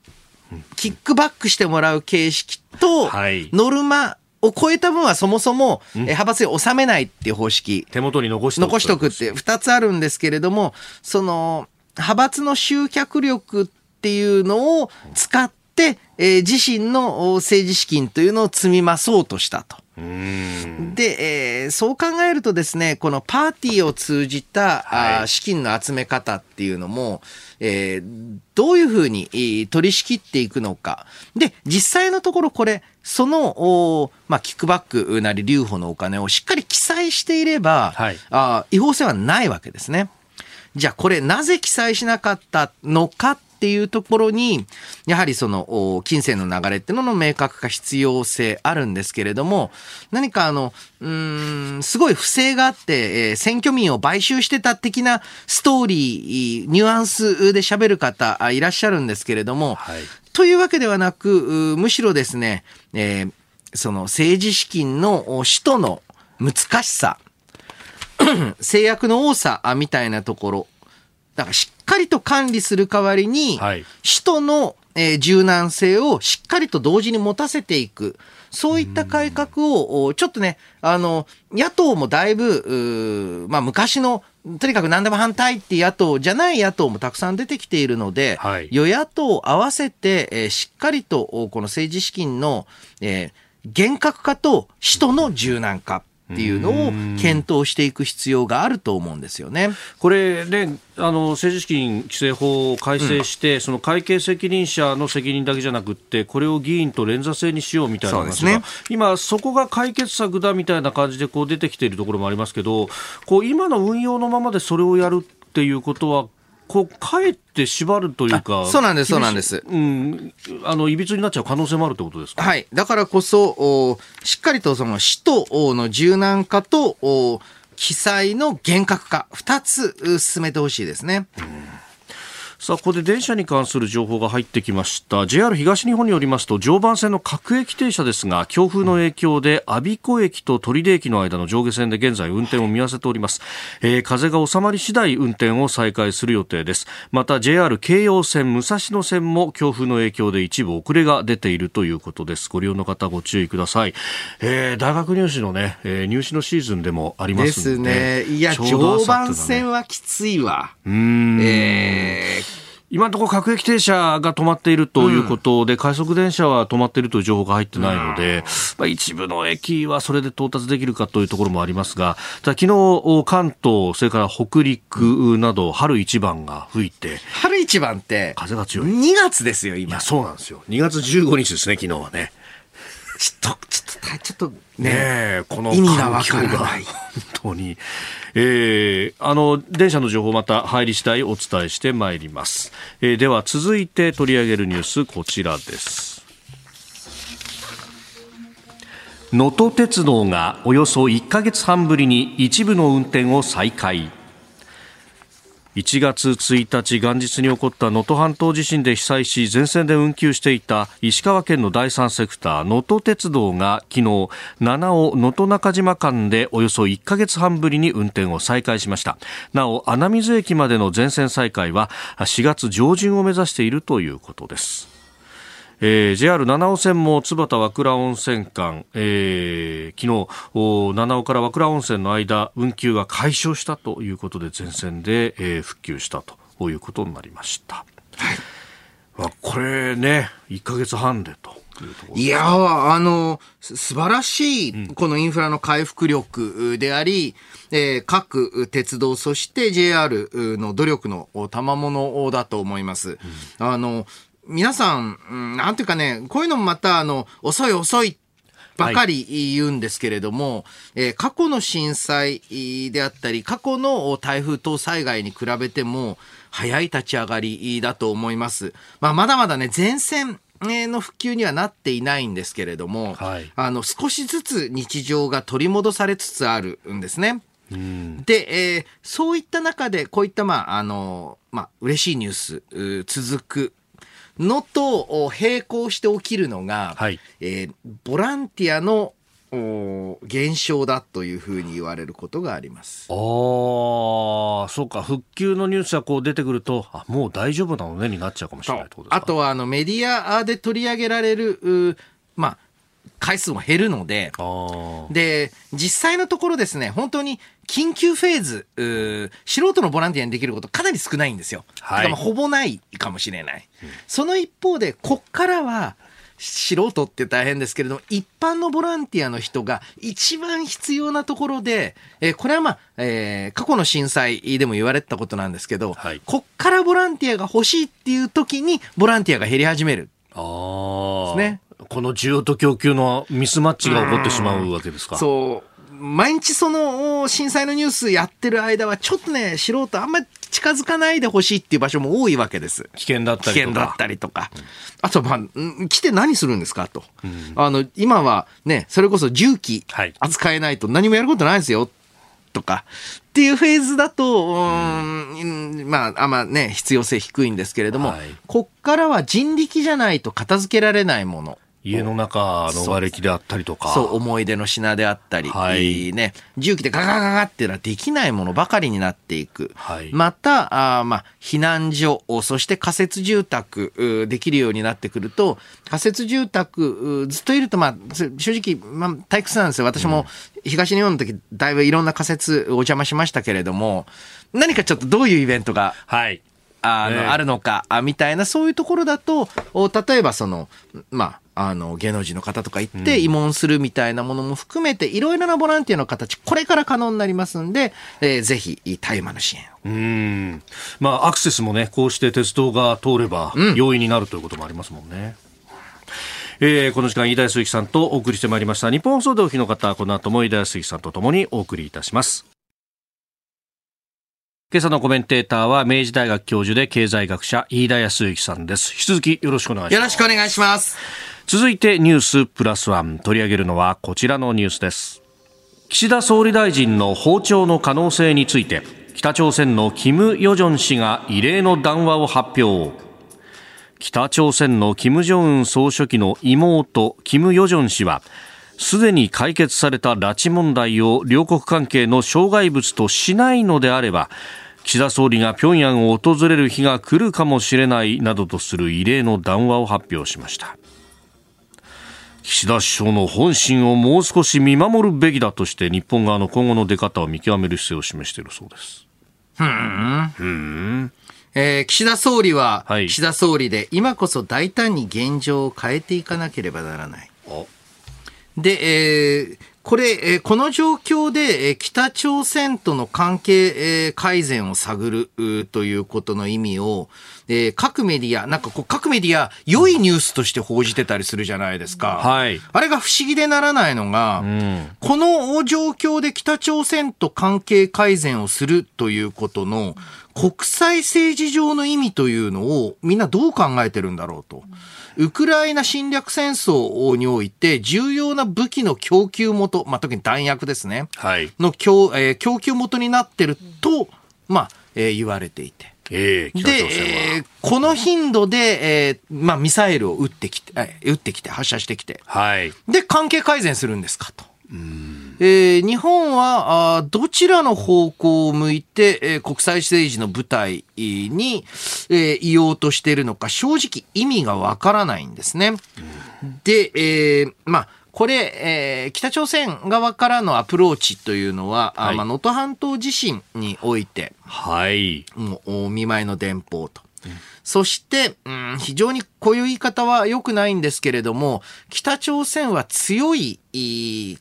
キックバックしてもらう形式と、ノルマを超えた分はそもそも派閥に収めないっていう方式、手元に残しておくって2つあるんですけれども、その派閥の集客力っていうのを使って、自身の政治資金というのを積み増そうとしたと。で、そう考えるとですね、このパーティーを通じた、資金の集め方っていうのも、どういうふうに取り仕切っていくのか。で、実際のところこれ、その、キックバックなり留保のお金をしっかり記載していれば、違法性はないわけですね。じゃあこれなぜ記載しなかったのかっていうところに、やはりその金銭の流れっていうのの明確化、必要性あるんですけれども、何かすごい不正があって、選挙民を買収してた的なストーリー、ニュアンスで喋る方いらっしゃるんですけれども、というわけではなく、むしろですね、その政治資金の使途の難しさ、制約の多さみたいなところ、しっかりと管理する代わりに、使途の柔軟性をしっかりと同時に持たせていく、そういった改革をちょっとね、野党もだいぶ昔のとにかく何でも反対って野党じゃない野党もたくさん出てきているので、はい、与野党合わせて、しっかりとこの政治資金の、厳格化と使途の柔軟化っていうのを検討していく必要があると思うんですよね。これね、政治資金規正法を改正して、その会計責任者の責任だけじゃなくってこれを議員と連座制にしようみたいな話が、ね、今そこが解決策だみたいな感じでこう出てきているところもありますけど、こう今の運用のままでそれをやるっていうことはこうかえって縛るというか、そうなんです、そうなんです、いびつになっちゃう可能性もあるということですか。はい、だからこそしっかりとその使途の柔軟化と記載の厳格化、2つ進めてほしいですね。さあ、ここで電車に関する情報が入ってきました。 JR 東日本によりますと、常磐線の各駅停車ですが、強風の影響で阿鼻子駅と取手駅の間の上下線で現在運転を見合わせております、風が収まり次第運転を再開する予定です。また JR 京葉線、武蔵野線も強風の影響で一部遅れが出ているということです。ご利用の方ご注意ください。大学入試のね、入試のシーズンでもありますので、ですね。いや、常磐線はきついわ。今のところ各駅停車が止まっているということで、快速電車は止まっているという情報が入ってないので、一部の駅はそれで到達できるかというところもありますが、ただ昨日関東、それから北陸など春一番が吹いて、春一番って風が強い。2月ですよ今。いや、そうなんですよ。2月15日ですね、昨日はね。ちょっとね、この意味がわからない。本当に、電車の情報また入り次第お伝えしてまいります。では続いて取り上げるニュース、こちらです。能登鉄道がおよそ1ヶ月半ぶりに一部の運転を再開。1月1日元日に起こった能登半島地震で被災し、全線で運休していた石川県の第三セクター能登鉄道が昨日、七尾能登中島間でおよそ1ヶ月半ぶりに運転を再開しました。なお、穴水駅までの全線再開は4月上旬を目指しているということです。JR 七尾線も津畑和倉温泉間、昨日七尾から和倉温泉の間運休が解消したということで、全線で、復旧したということになりました、はい、これね、1ヶ月半でというところですね。いや、素晴らしいこのインフラの回復力であり、各鉄道そして JR の努力の賜物だと思います、皆さん、なんていうかね、こういうのもまた、遅いばかり言うんですけれども、過去の震災であったり、過去の台風等災害に比べても、早い立ち上がりだと思います。まだまだね、前線の復旧にはなっていないんですけれども、はい、少しずつ日常が取り戻されつつあるんですね。で、そういった中で、こういった、嬉しいニュース、続くのと並行して起きるのが、はい、ボランティアの減少だというふうに言われることがあります。ああ、そうか、復旧のニュースがこう出てくると、あ、もう大丈夫なのねになっちゃうかもしれないってことですか。あとはメディアで取り上げられる、回数も減るので、で、実際のところですね、本当に緊急フェーズ、素人のボランティアにできることかなり少ないんですよ、はい、ほぼないかもしれない、その一方でこっからは素人って大変ですけれども、一般のボランティアの人が一番必要なところで、これは過去の震災でも言われたことなんですけど、はい、こっからボランティアが欲しいっていう時にボランティアが減り始めるですね。この需要と供給のミスマッチが起こってしまうわけですか。そう。毎日その震災のニュースやってる間はちょっとね、素人あんまり近づかないでほしいっていう場所も多いわけです。危険だったりとか。あと、来て何するんですかと。今はね、それこそ重機扱えないと何もやることないですよとかっていうフェーズだと、必要性低いんですけれども、こっからは人力じゃないと片付けられないもの。家の中の瓦礫であったりとか、そう思い出の品であったり、はいね、重機でガガガガっていうのはできないものばかりになっていく、はい、また避難所、そして仮設住宅できるようになってくると、仮設住宅ずっといると、正直、退屈なんですよ。私も東日本の時だいぶいろんな仮設お邪魔しましたけれども、何かちょっとどういうイベントが、はいあるのかみたいな、そういうところだと、例えばその芸能人の方とか行って慰問するみたいなものも含めて、いろいろなボランティアの形、これから可能になりますんで、ぜひ大麻の支援を。アクセスもね、こうして鉄道が通れば容易になるということもありますもんね。この時間、飯田泰之さんとお送りしてまいりました。日本放送でお聞きの方、この後も飯田泰之さんとともにお送りいたします。今朝のコメンテーターは明治大学教授で経済学者、飯田泰之さんです。引き続きよろしくお願いします。よろしくお願いします。続いてニュースプラスワン、取り上げるのはこちらのニュースです。岸田総理大臣の訪朝の可能性について、北朝鮮のキム・ヨジョン氏が異例の談話を発表。北朝鮮の金正恩総書記の妹、キム・ヨジョン氏は、すでに解決された拉致問題を両国関係の障害物としないのであれば、岸田総理が平壌を訪れる日が来るかもしれないなどとする異例の談話を発表しました。岸田首相の本心をもう少し見守るべきだとして、日本側の今後の出方を見極める姿勢を示しているそうです。岸田総理は、はい、岸田総理で今こそ大胆に現状を変えていかなければならない。で、この状況で、北朝鮮との関係、改善を探るということの意味を、各メディア、各メディア、良いニュースとして報じてたりするじゃないですか。はい、あれが不思議でならないのが、この状況で北朝鮮と関係改善をするということの、国際政治上の意味というのをみんなどう考えてるんだろうと。ウクライナ侵略戦争において重要な武器の供給元、特に弾薬ですね、はい、の供給元になってると、言われていて。で、この頻度で、ミサイルを撃ってきて、発射してきて。はい、で、関係改善するんですかと。日本はどちらの方向を向いて、国際政治の舞台に、いようとしているのか、正直意味がわからないんですね。で、これ、北朝鮮側からのアプローチというのは、はい、能登半島地震において、はい、もうお見舞いの電報と。そして、非常にこういう言い方は良くないんですけれども、北朝鮮は強い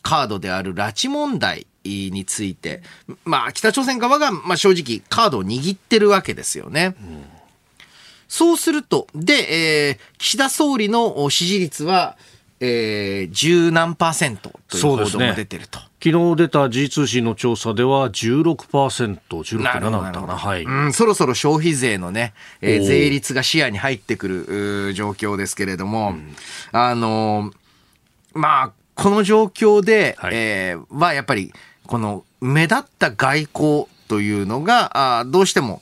カードである拉致問題について、北朝鮮側が、正直カードを握ってるわけですよね。そうすると、で、岸田総理の支持率は、十何%という報道も出てると。昨日出た時事通信の調査では 16%、16.7 だったかな。はい、そろそろ消費税のね、税率が視野に入ってくる状況ですけれども、この状況で、やっぱりこの目立った外交というのがどうしても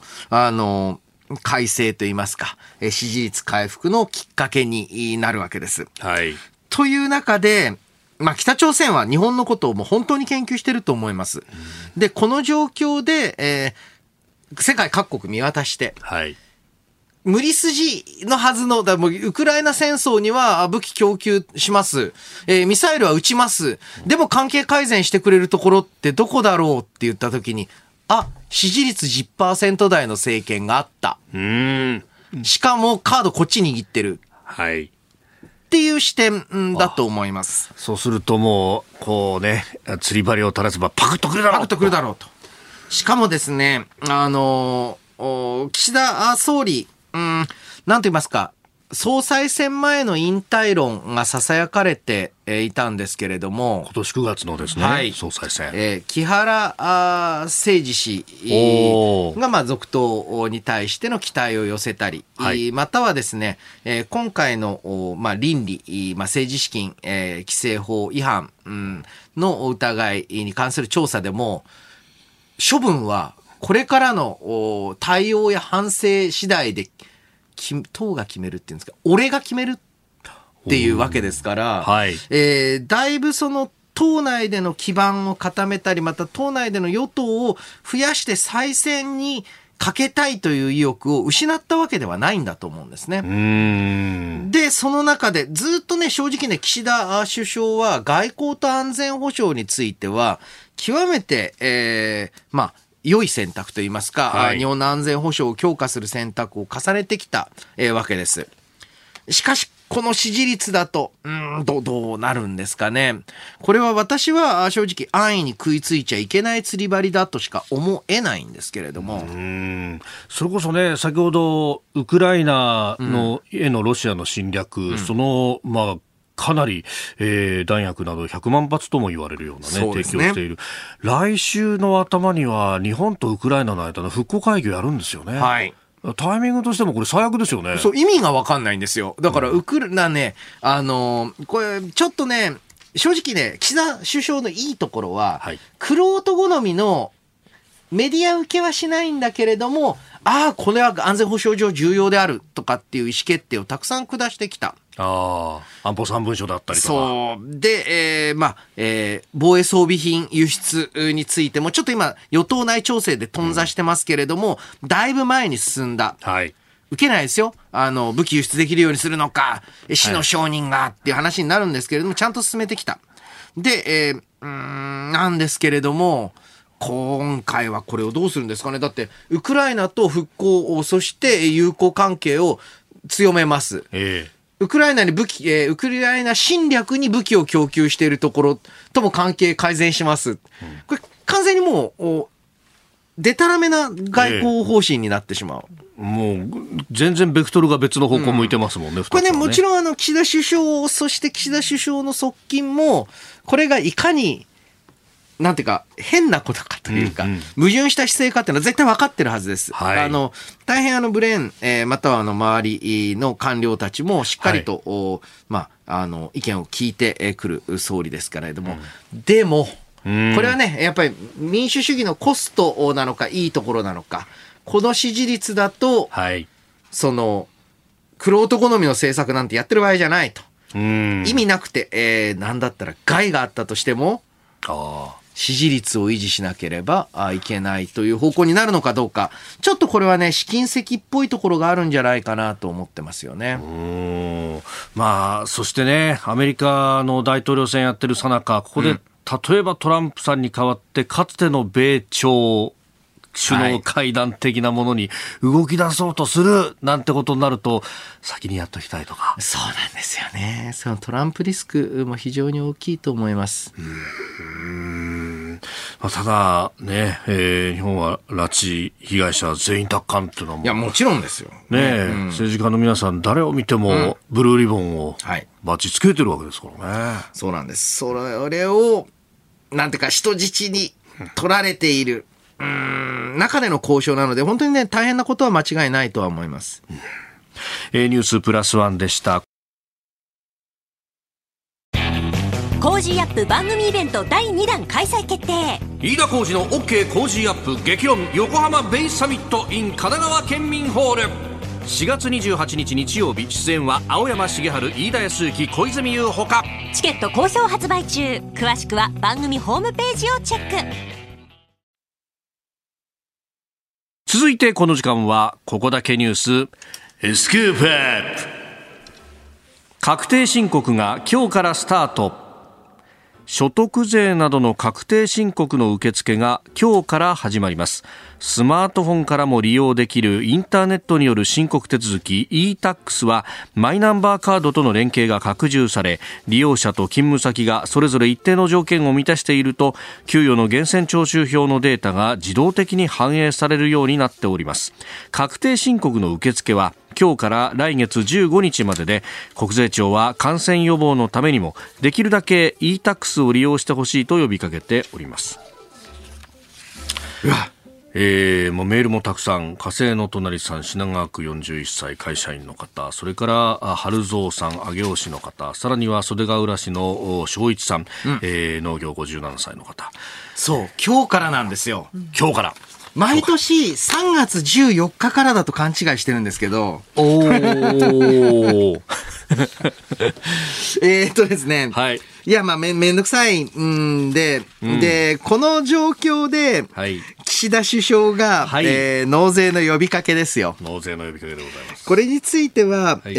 改正といいますか、支持率回復のきっかけになるわけです。はい、という中で、北朝鮮は日本のことをもう本当に研究してると思います。で、この状況で、世界各国見渡して、はい、無理筋のはずの、ウクライナ戦争には武器供給します。ミサイルは撃ちます。でも関係改善してくれるところってどこだろうって言ったときに、支持率 10% 台の政権があった。しかもカードこっち握ってる。はい。っていう視点だと思います。そうするともう、釣り針を垂らせばパクッとくるだろうと。しかもですね、岸田総理、なんと言いますか、総裁選前の引退論が囁かれていたんですけれども、今年9月のですね、はい、総裁選、木原誠二氏が続投に対しての期待を寄せたり、はい、またはですね、今回の、倫理、政治資金、規正法違反、の疑いに関する調査でも、処分はこれからの対応や反省次第で党が決めるっていうんですか、俺が決めるっていうわけですから、はい、だいぶその党内での基盤を固めたり、また党内での与党を増やして再選にかけたいという意欲を失ったわけではないんだと思うんですね。で、その中でずっとね、正直ね、岸田首相は外交と安全保障については極めて、まあ良い選択といいますか、はい、日本の安全保障を強化する選択を重ねてきた、わけです。しかしこの支持率だとどうなるんですかね。これは私は正直安易に食いついちゃいけない釣り針だとしか思えないんですけれども、それこそね、先ほどウクライナのへのロシアの侵略、そのまあかなり、弾薬など100万発とも言われるような、ね、提供している。来週の頭には日本とウクライナの間の復興会議をやるんですよね。はい、タイミングとしてもこれ最悪ですよね。そう、意味が分かんないんですよ。だからウクライナね、これちょっとね、正直ね、岸田首相のいいところは、はい、クロート好みのメディア受けはしないんだけれども、ああこれは安全保障上重要であるとかっていう意思決定をたくさん下してきた。あ、安保3文書だったりとか。そうで、防衛装備品輸出についてもちょっと今与党内調整で頓挫してますけれども、だいぶ前に進んだ、はい、受けないですよ、武器輸出できるようにするのか、死の商人がっていう話になるんですけれども、はい、ちゃんと進めてきた。で、なんですけれども、今回はこれをどうするんですかね。だってウクライナと復興を、そして友好関係を強めます、ウクライナ侵略に武器を供給しているところとも関係改善します、これ完全にもうでたらめな外交方針になってしまう、もう全然ベクトルが別の方向向いてますもんね、これね。もちろん岸田首相、そして岸田首相の側近もこれがいかになんていうか変なことかというか、矛盾した姿勢かっていうのは絶対分かってるはずです、はい、大変ブレーン、または周りの官僚たちもしっかりと、はい、まあ、意見を聞いてくる総理ですから、でもこれはね、やっぱり民主主義のコストなのかいいところなのか、この支持率だと、はい、その玄人好みの政策なんてやってる場合じゃないと、意味なくて、なんだったら害があったとしても、支持率を維持しなければいけないという方向になるのかどうか、ちょっとこれはね、試金石っぽいところがあるんじゃないかなと思ってますよね。まあ、そしてね、アメリカの大統領選やってる最中、ここで、例えばトランプさんに代わってかつての米朝首脳会談的なものに動き出そうとするなんてことになると、先にやっときたいとか。そうなんですよね。そのトランプリスクも非常に大きいと思います。まあ、ただね、日本は拉致被害者全員奪還っていうのはもう、いやもちろんですよ、ね、政治家の皆さん誰を見てもブルーリボンをバッチつけてるわけですからね、はい、そうなんです。それをなんていうか人質に取られている中での交渉なので、本当にね、大変なことは間違いないとは思います、ニュースプラスワンでした。コージーアップ番組イベント第2弾開催決定。飯田浩司の OK コージーアップ激論横浜ベイサミット in 神奈川県民ホール。4月28日日曜日、出演は青山茂春、飯田泰之、小泉優ほか。チケット好評発売中。詳しくは番組ホームページをチェック。続いてこの時間はここだけニューススクープアップ。確定申告が今日からスタート。所得税などの確定申告の受付が今日から始まります。スマートフォンからも利用できるインターネットによる申告手続き e-tax はマイナンバーカードとの連携が拡充され、利用者と勤務先がそれぞれ一定の条件を満たしていると給与の源泉徴収票のデータが自動的に反映されるようになっております。確定申告の受付は今日から来月15日までで、国税庁は感染予防のためにもできるだけ e-tax を利用してほしいと呼びかけております。うわ、もうメールもたくさん。火星の隣さん、品川区41歳会社員の方、それから春蔵さん、上尾市の方、さらには袖ヶ浦市の正一さん、農業57歳の方。そう、今日からなんですよ。今日から、毎年3月14日からだと勘違いしてるんですけど。おーですね、はい、いやまあ めんどくさいんで、うん、でこの状況で、はい、岸田首相が、はい納税の呼びかけですよ。納税の呼びかけでございます。これについては、はい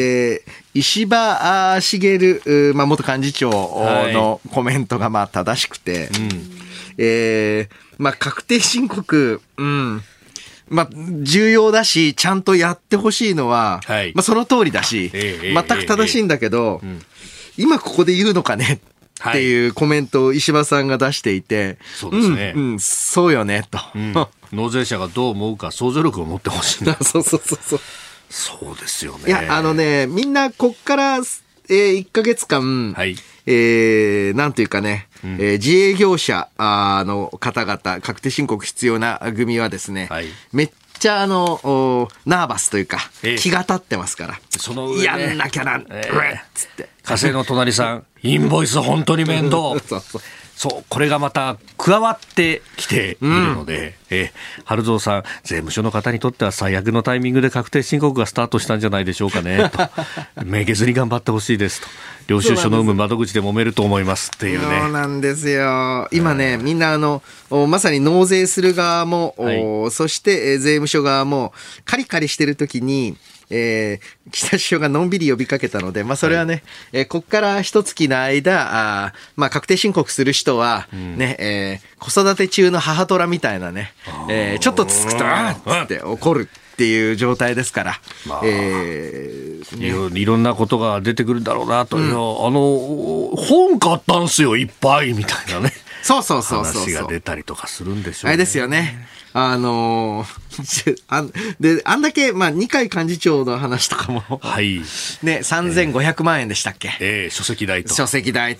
石破茂、まあ、元幹事長のコメントがまあ正しくて、はいまあ、確定申告、うんまあ、重要だしちゃんとやってほしいのは、はいまあ、その通りだし、全く正しいんだけど、今ここで言うのかねっていうコメントを石破さんが出していて、そうですね、うんうん、そうよねと、うん、納税者がどう思うか想像力を持ってほしいんだそうそうそうそうそうですよね。いやみんなこっから、1ヶ月間、はいなんというかね、うん自営業者の方々確定申告必要な組はですね、はい、めっちゃナーバスというか、気が立ってますからその上、ね、やんなきゃなん、つって火星の隣さんインボイス本当に面倒そうそうそうこれがまた加わってきているので、うん、春蔵さん税務署の方にとっては最悪のタイミングで確定申告がスタートしたんじゃないでしょうかねとめげずに頑張ってほしいですと領収書の有無窓口で揉めると思いますっていうね。そうなんですよ。今ね、みんなまさに納税する側も、はい、そして税務署側もカリカリしてるときに岸田首相がのんびり呼びかけたので、まあ、それはね、はいここから一月の間まあ、確定申告する人は、ねうん子育て中の母虎みたいなね、ちょっとつつくとあーっって怒るっていう状態ですから、まあいろんなことが出てくるんだろうなというの、うん、本買ったんすよいっぱいみたいなねそうそうそうそう話が出たりとかするんでしょうね。あれですよねであんだけ、まあ、二階幹事長の話とかも、はいね、3500万円でしたっけ、書籍代と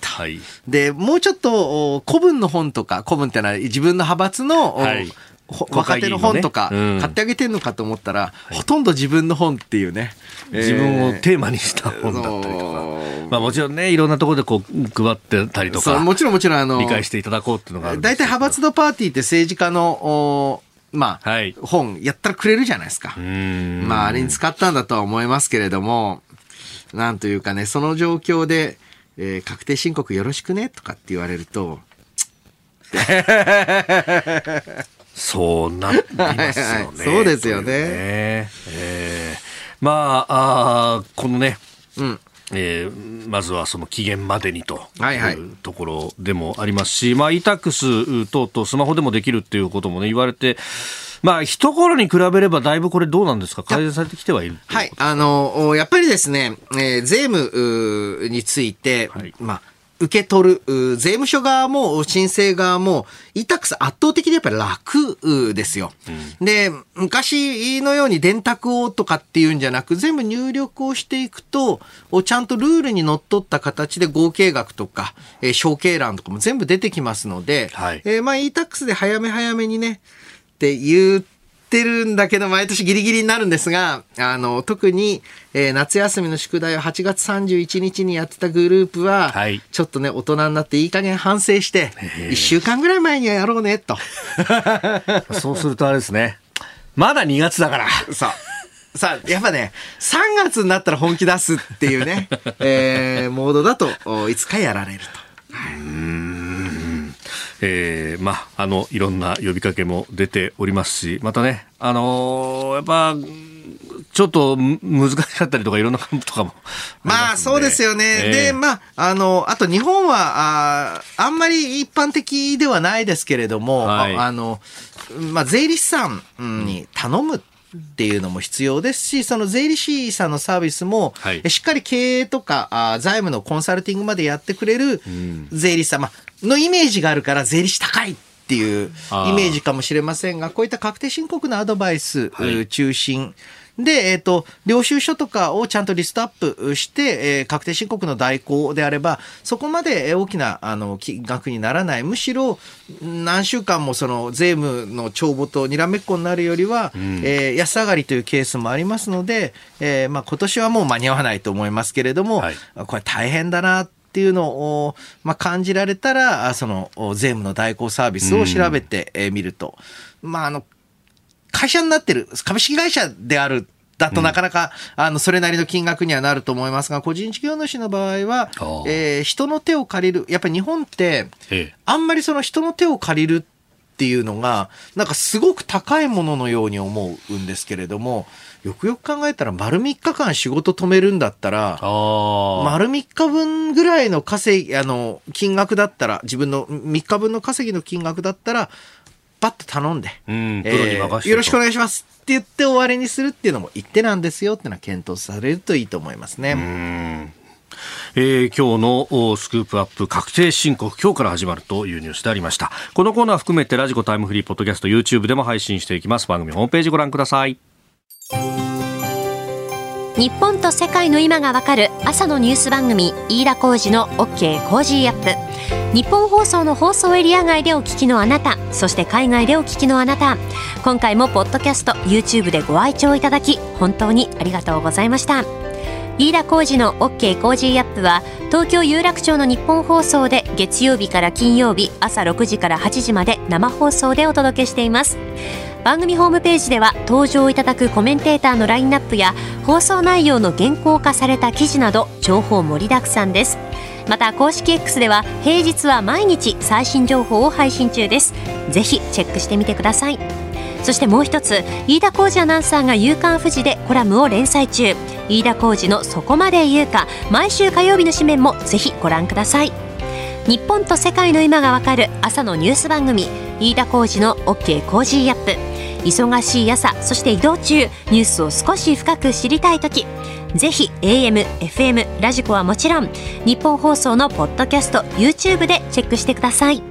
はい、でもうちょっと古文の本とか古文ってのは自分の派閥の、はい、若手の本とか、ねうん、買ってあげてんのかと思ったら、はい、ほとんど自分の本っていうね、自分をテーマにした本だったりとか、まあ、もちろんねいろんなところでこう配ってたりとかもちろん理解していただこうっていうのがあるんですけど、大体派閥のパーティーって政治家のまあはい、本やったらくれるじゃないですか。まああれに使ったんだとは思いますけれども、なんというかねその状況で、確定申告よろしくねとかって言われるとそうなりますよね、はいはい、そうですよね。まあこのね、うんまずはその期限までにというところでもありますし、まあ、e-tax 等々スマホでもできるっていうことも、ね、言われて、まあ、一頃に比べればだいぶこれどうなんですか、改善されてきてはいるっていうことですか。はい、やっぱりですね、税務について、はいまあ、受け取る税務署側も申請側も e-tax 圧倒的にやっぱり楽ですよ、うん、で昔のように電卓をとかっていうんじゃなく全部入力をしていくとちゃんとルールにのっとった形で合計額とか小計欄とかも全部出てきますので、はいまあ、e-tax で早めにねって言ってるんだけど毎年ギリギリになるんですが特に、夏休みの宿題を8月31日にやってたグループは、はい、ちょっとね大人になっていい加減反省して1週間ぐらい前にはやろうねとそうするとあれですねまだ2月だからさあやっぱね3月になったら本気出すっていうね、モードだといつかやられると、はい、まあ、いろんな呼びかけも出ておりますし、またね、やっぱ、ちょっと難しかったりとかいろんなこととかもまあそうですよね、でまああと日本はあんまり一般的ではないですけれども、はい、まあ、税理士さんに頼むっていうのも必要ですし、その税理士さんのサービスも、はい、しっかり経営とか財務のコンサルティングまでやってくれる税理士様のイメージがあるから税理士高いっていうイメージかもしれませんが、こういった確定申告のアドバイス中心で、はい、領収書とかをちゃんとリストアップして、確定申告の代行であればそこまで大きな金額にならない、むしろ何週間もその税務の帳簿とにらめっこになるよりは、うん安上がりというケースもありますので、まあ、今年はもう間に合わないと思いますけれども、はい、これ大変だなっていうのを、まあ、感じられたらその税務の代行サービスを調べてみると、まあ、会社になってる株式会社であるだとなかなか、うん、それなりの金額にはなると思いますが、個人事業主の場合は、人の手を借りる、やっぱり日本って、あんまりその人の手を借りるっていうのが、なんかすごく高いもののように思うんですけれども、よくよく考えたら丸3日間仕事止めるんだったら、丸3日分ぐらいの稼ぎ、金額だったら、自分の3日分の稼ぎの金額だったら、パッと頼んで、よろしくお願いしますって言って終わりにするっていうのも一手なんですよっていうのは検討されるといいと思いますね。今日のスクープアップ、確定申告今日から始まるというニュースでありました。このコーナー含めてラジコタイムフリーポッドキャスト YouTube でも配信していきます。番組ホームページご覧ください。日本と世界の今がわかる朝のニュース番組、飯田浩司の OK コージーアップ。日本放送の放送エリア外でお聞きのあなた、そして海外でお聞きのあなた、今回もポッドキャスト YouTube でご愛聴いただき本当にありがとうございました。飯田浩司の OK コージーアップは東京有楽町の日本放送で月曜日から金曜日朝6時から8時まで生放送でお届けしています。番組ホームページでは登場いただくコメンテーターのラインナップや放送内容の原稿化された記事など情報盛りだくさんです。また公式 X では平日は毎日最新情報を配信中です。ぜひチェックしてみてください。そしてもう一つ、飯田浩司アナウンサーが夕刊フジでコラムを連載中、飯田浩司のそこまで言うか、毎週火曜日の紙面もぜひご覧ください。日本と世界の今がわかる朝のニュース番組、飯田浩司の OK コージーアップ。忙しい朝、そして移動中、ニュースを少し深く知りたいとき、ぜひ AM、FM、ラジコはもちろん、日本放送のポッドキャスト、YouTube でチェックしてください。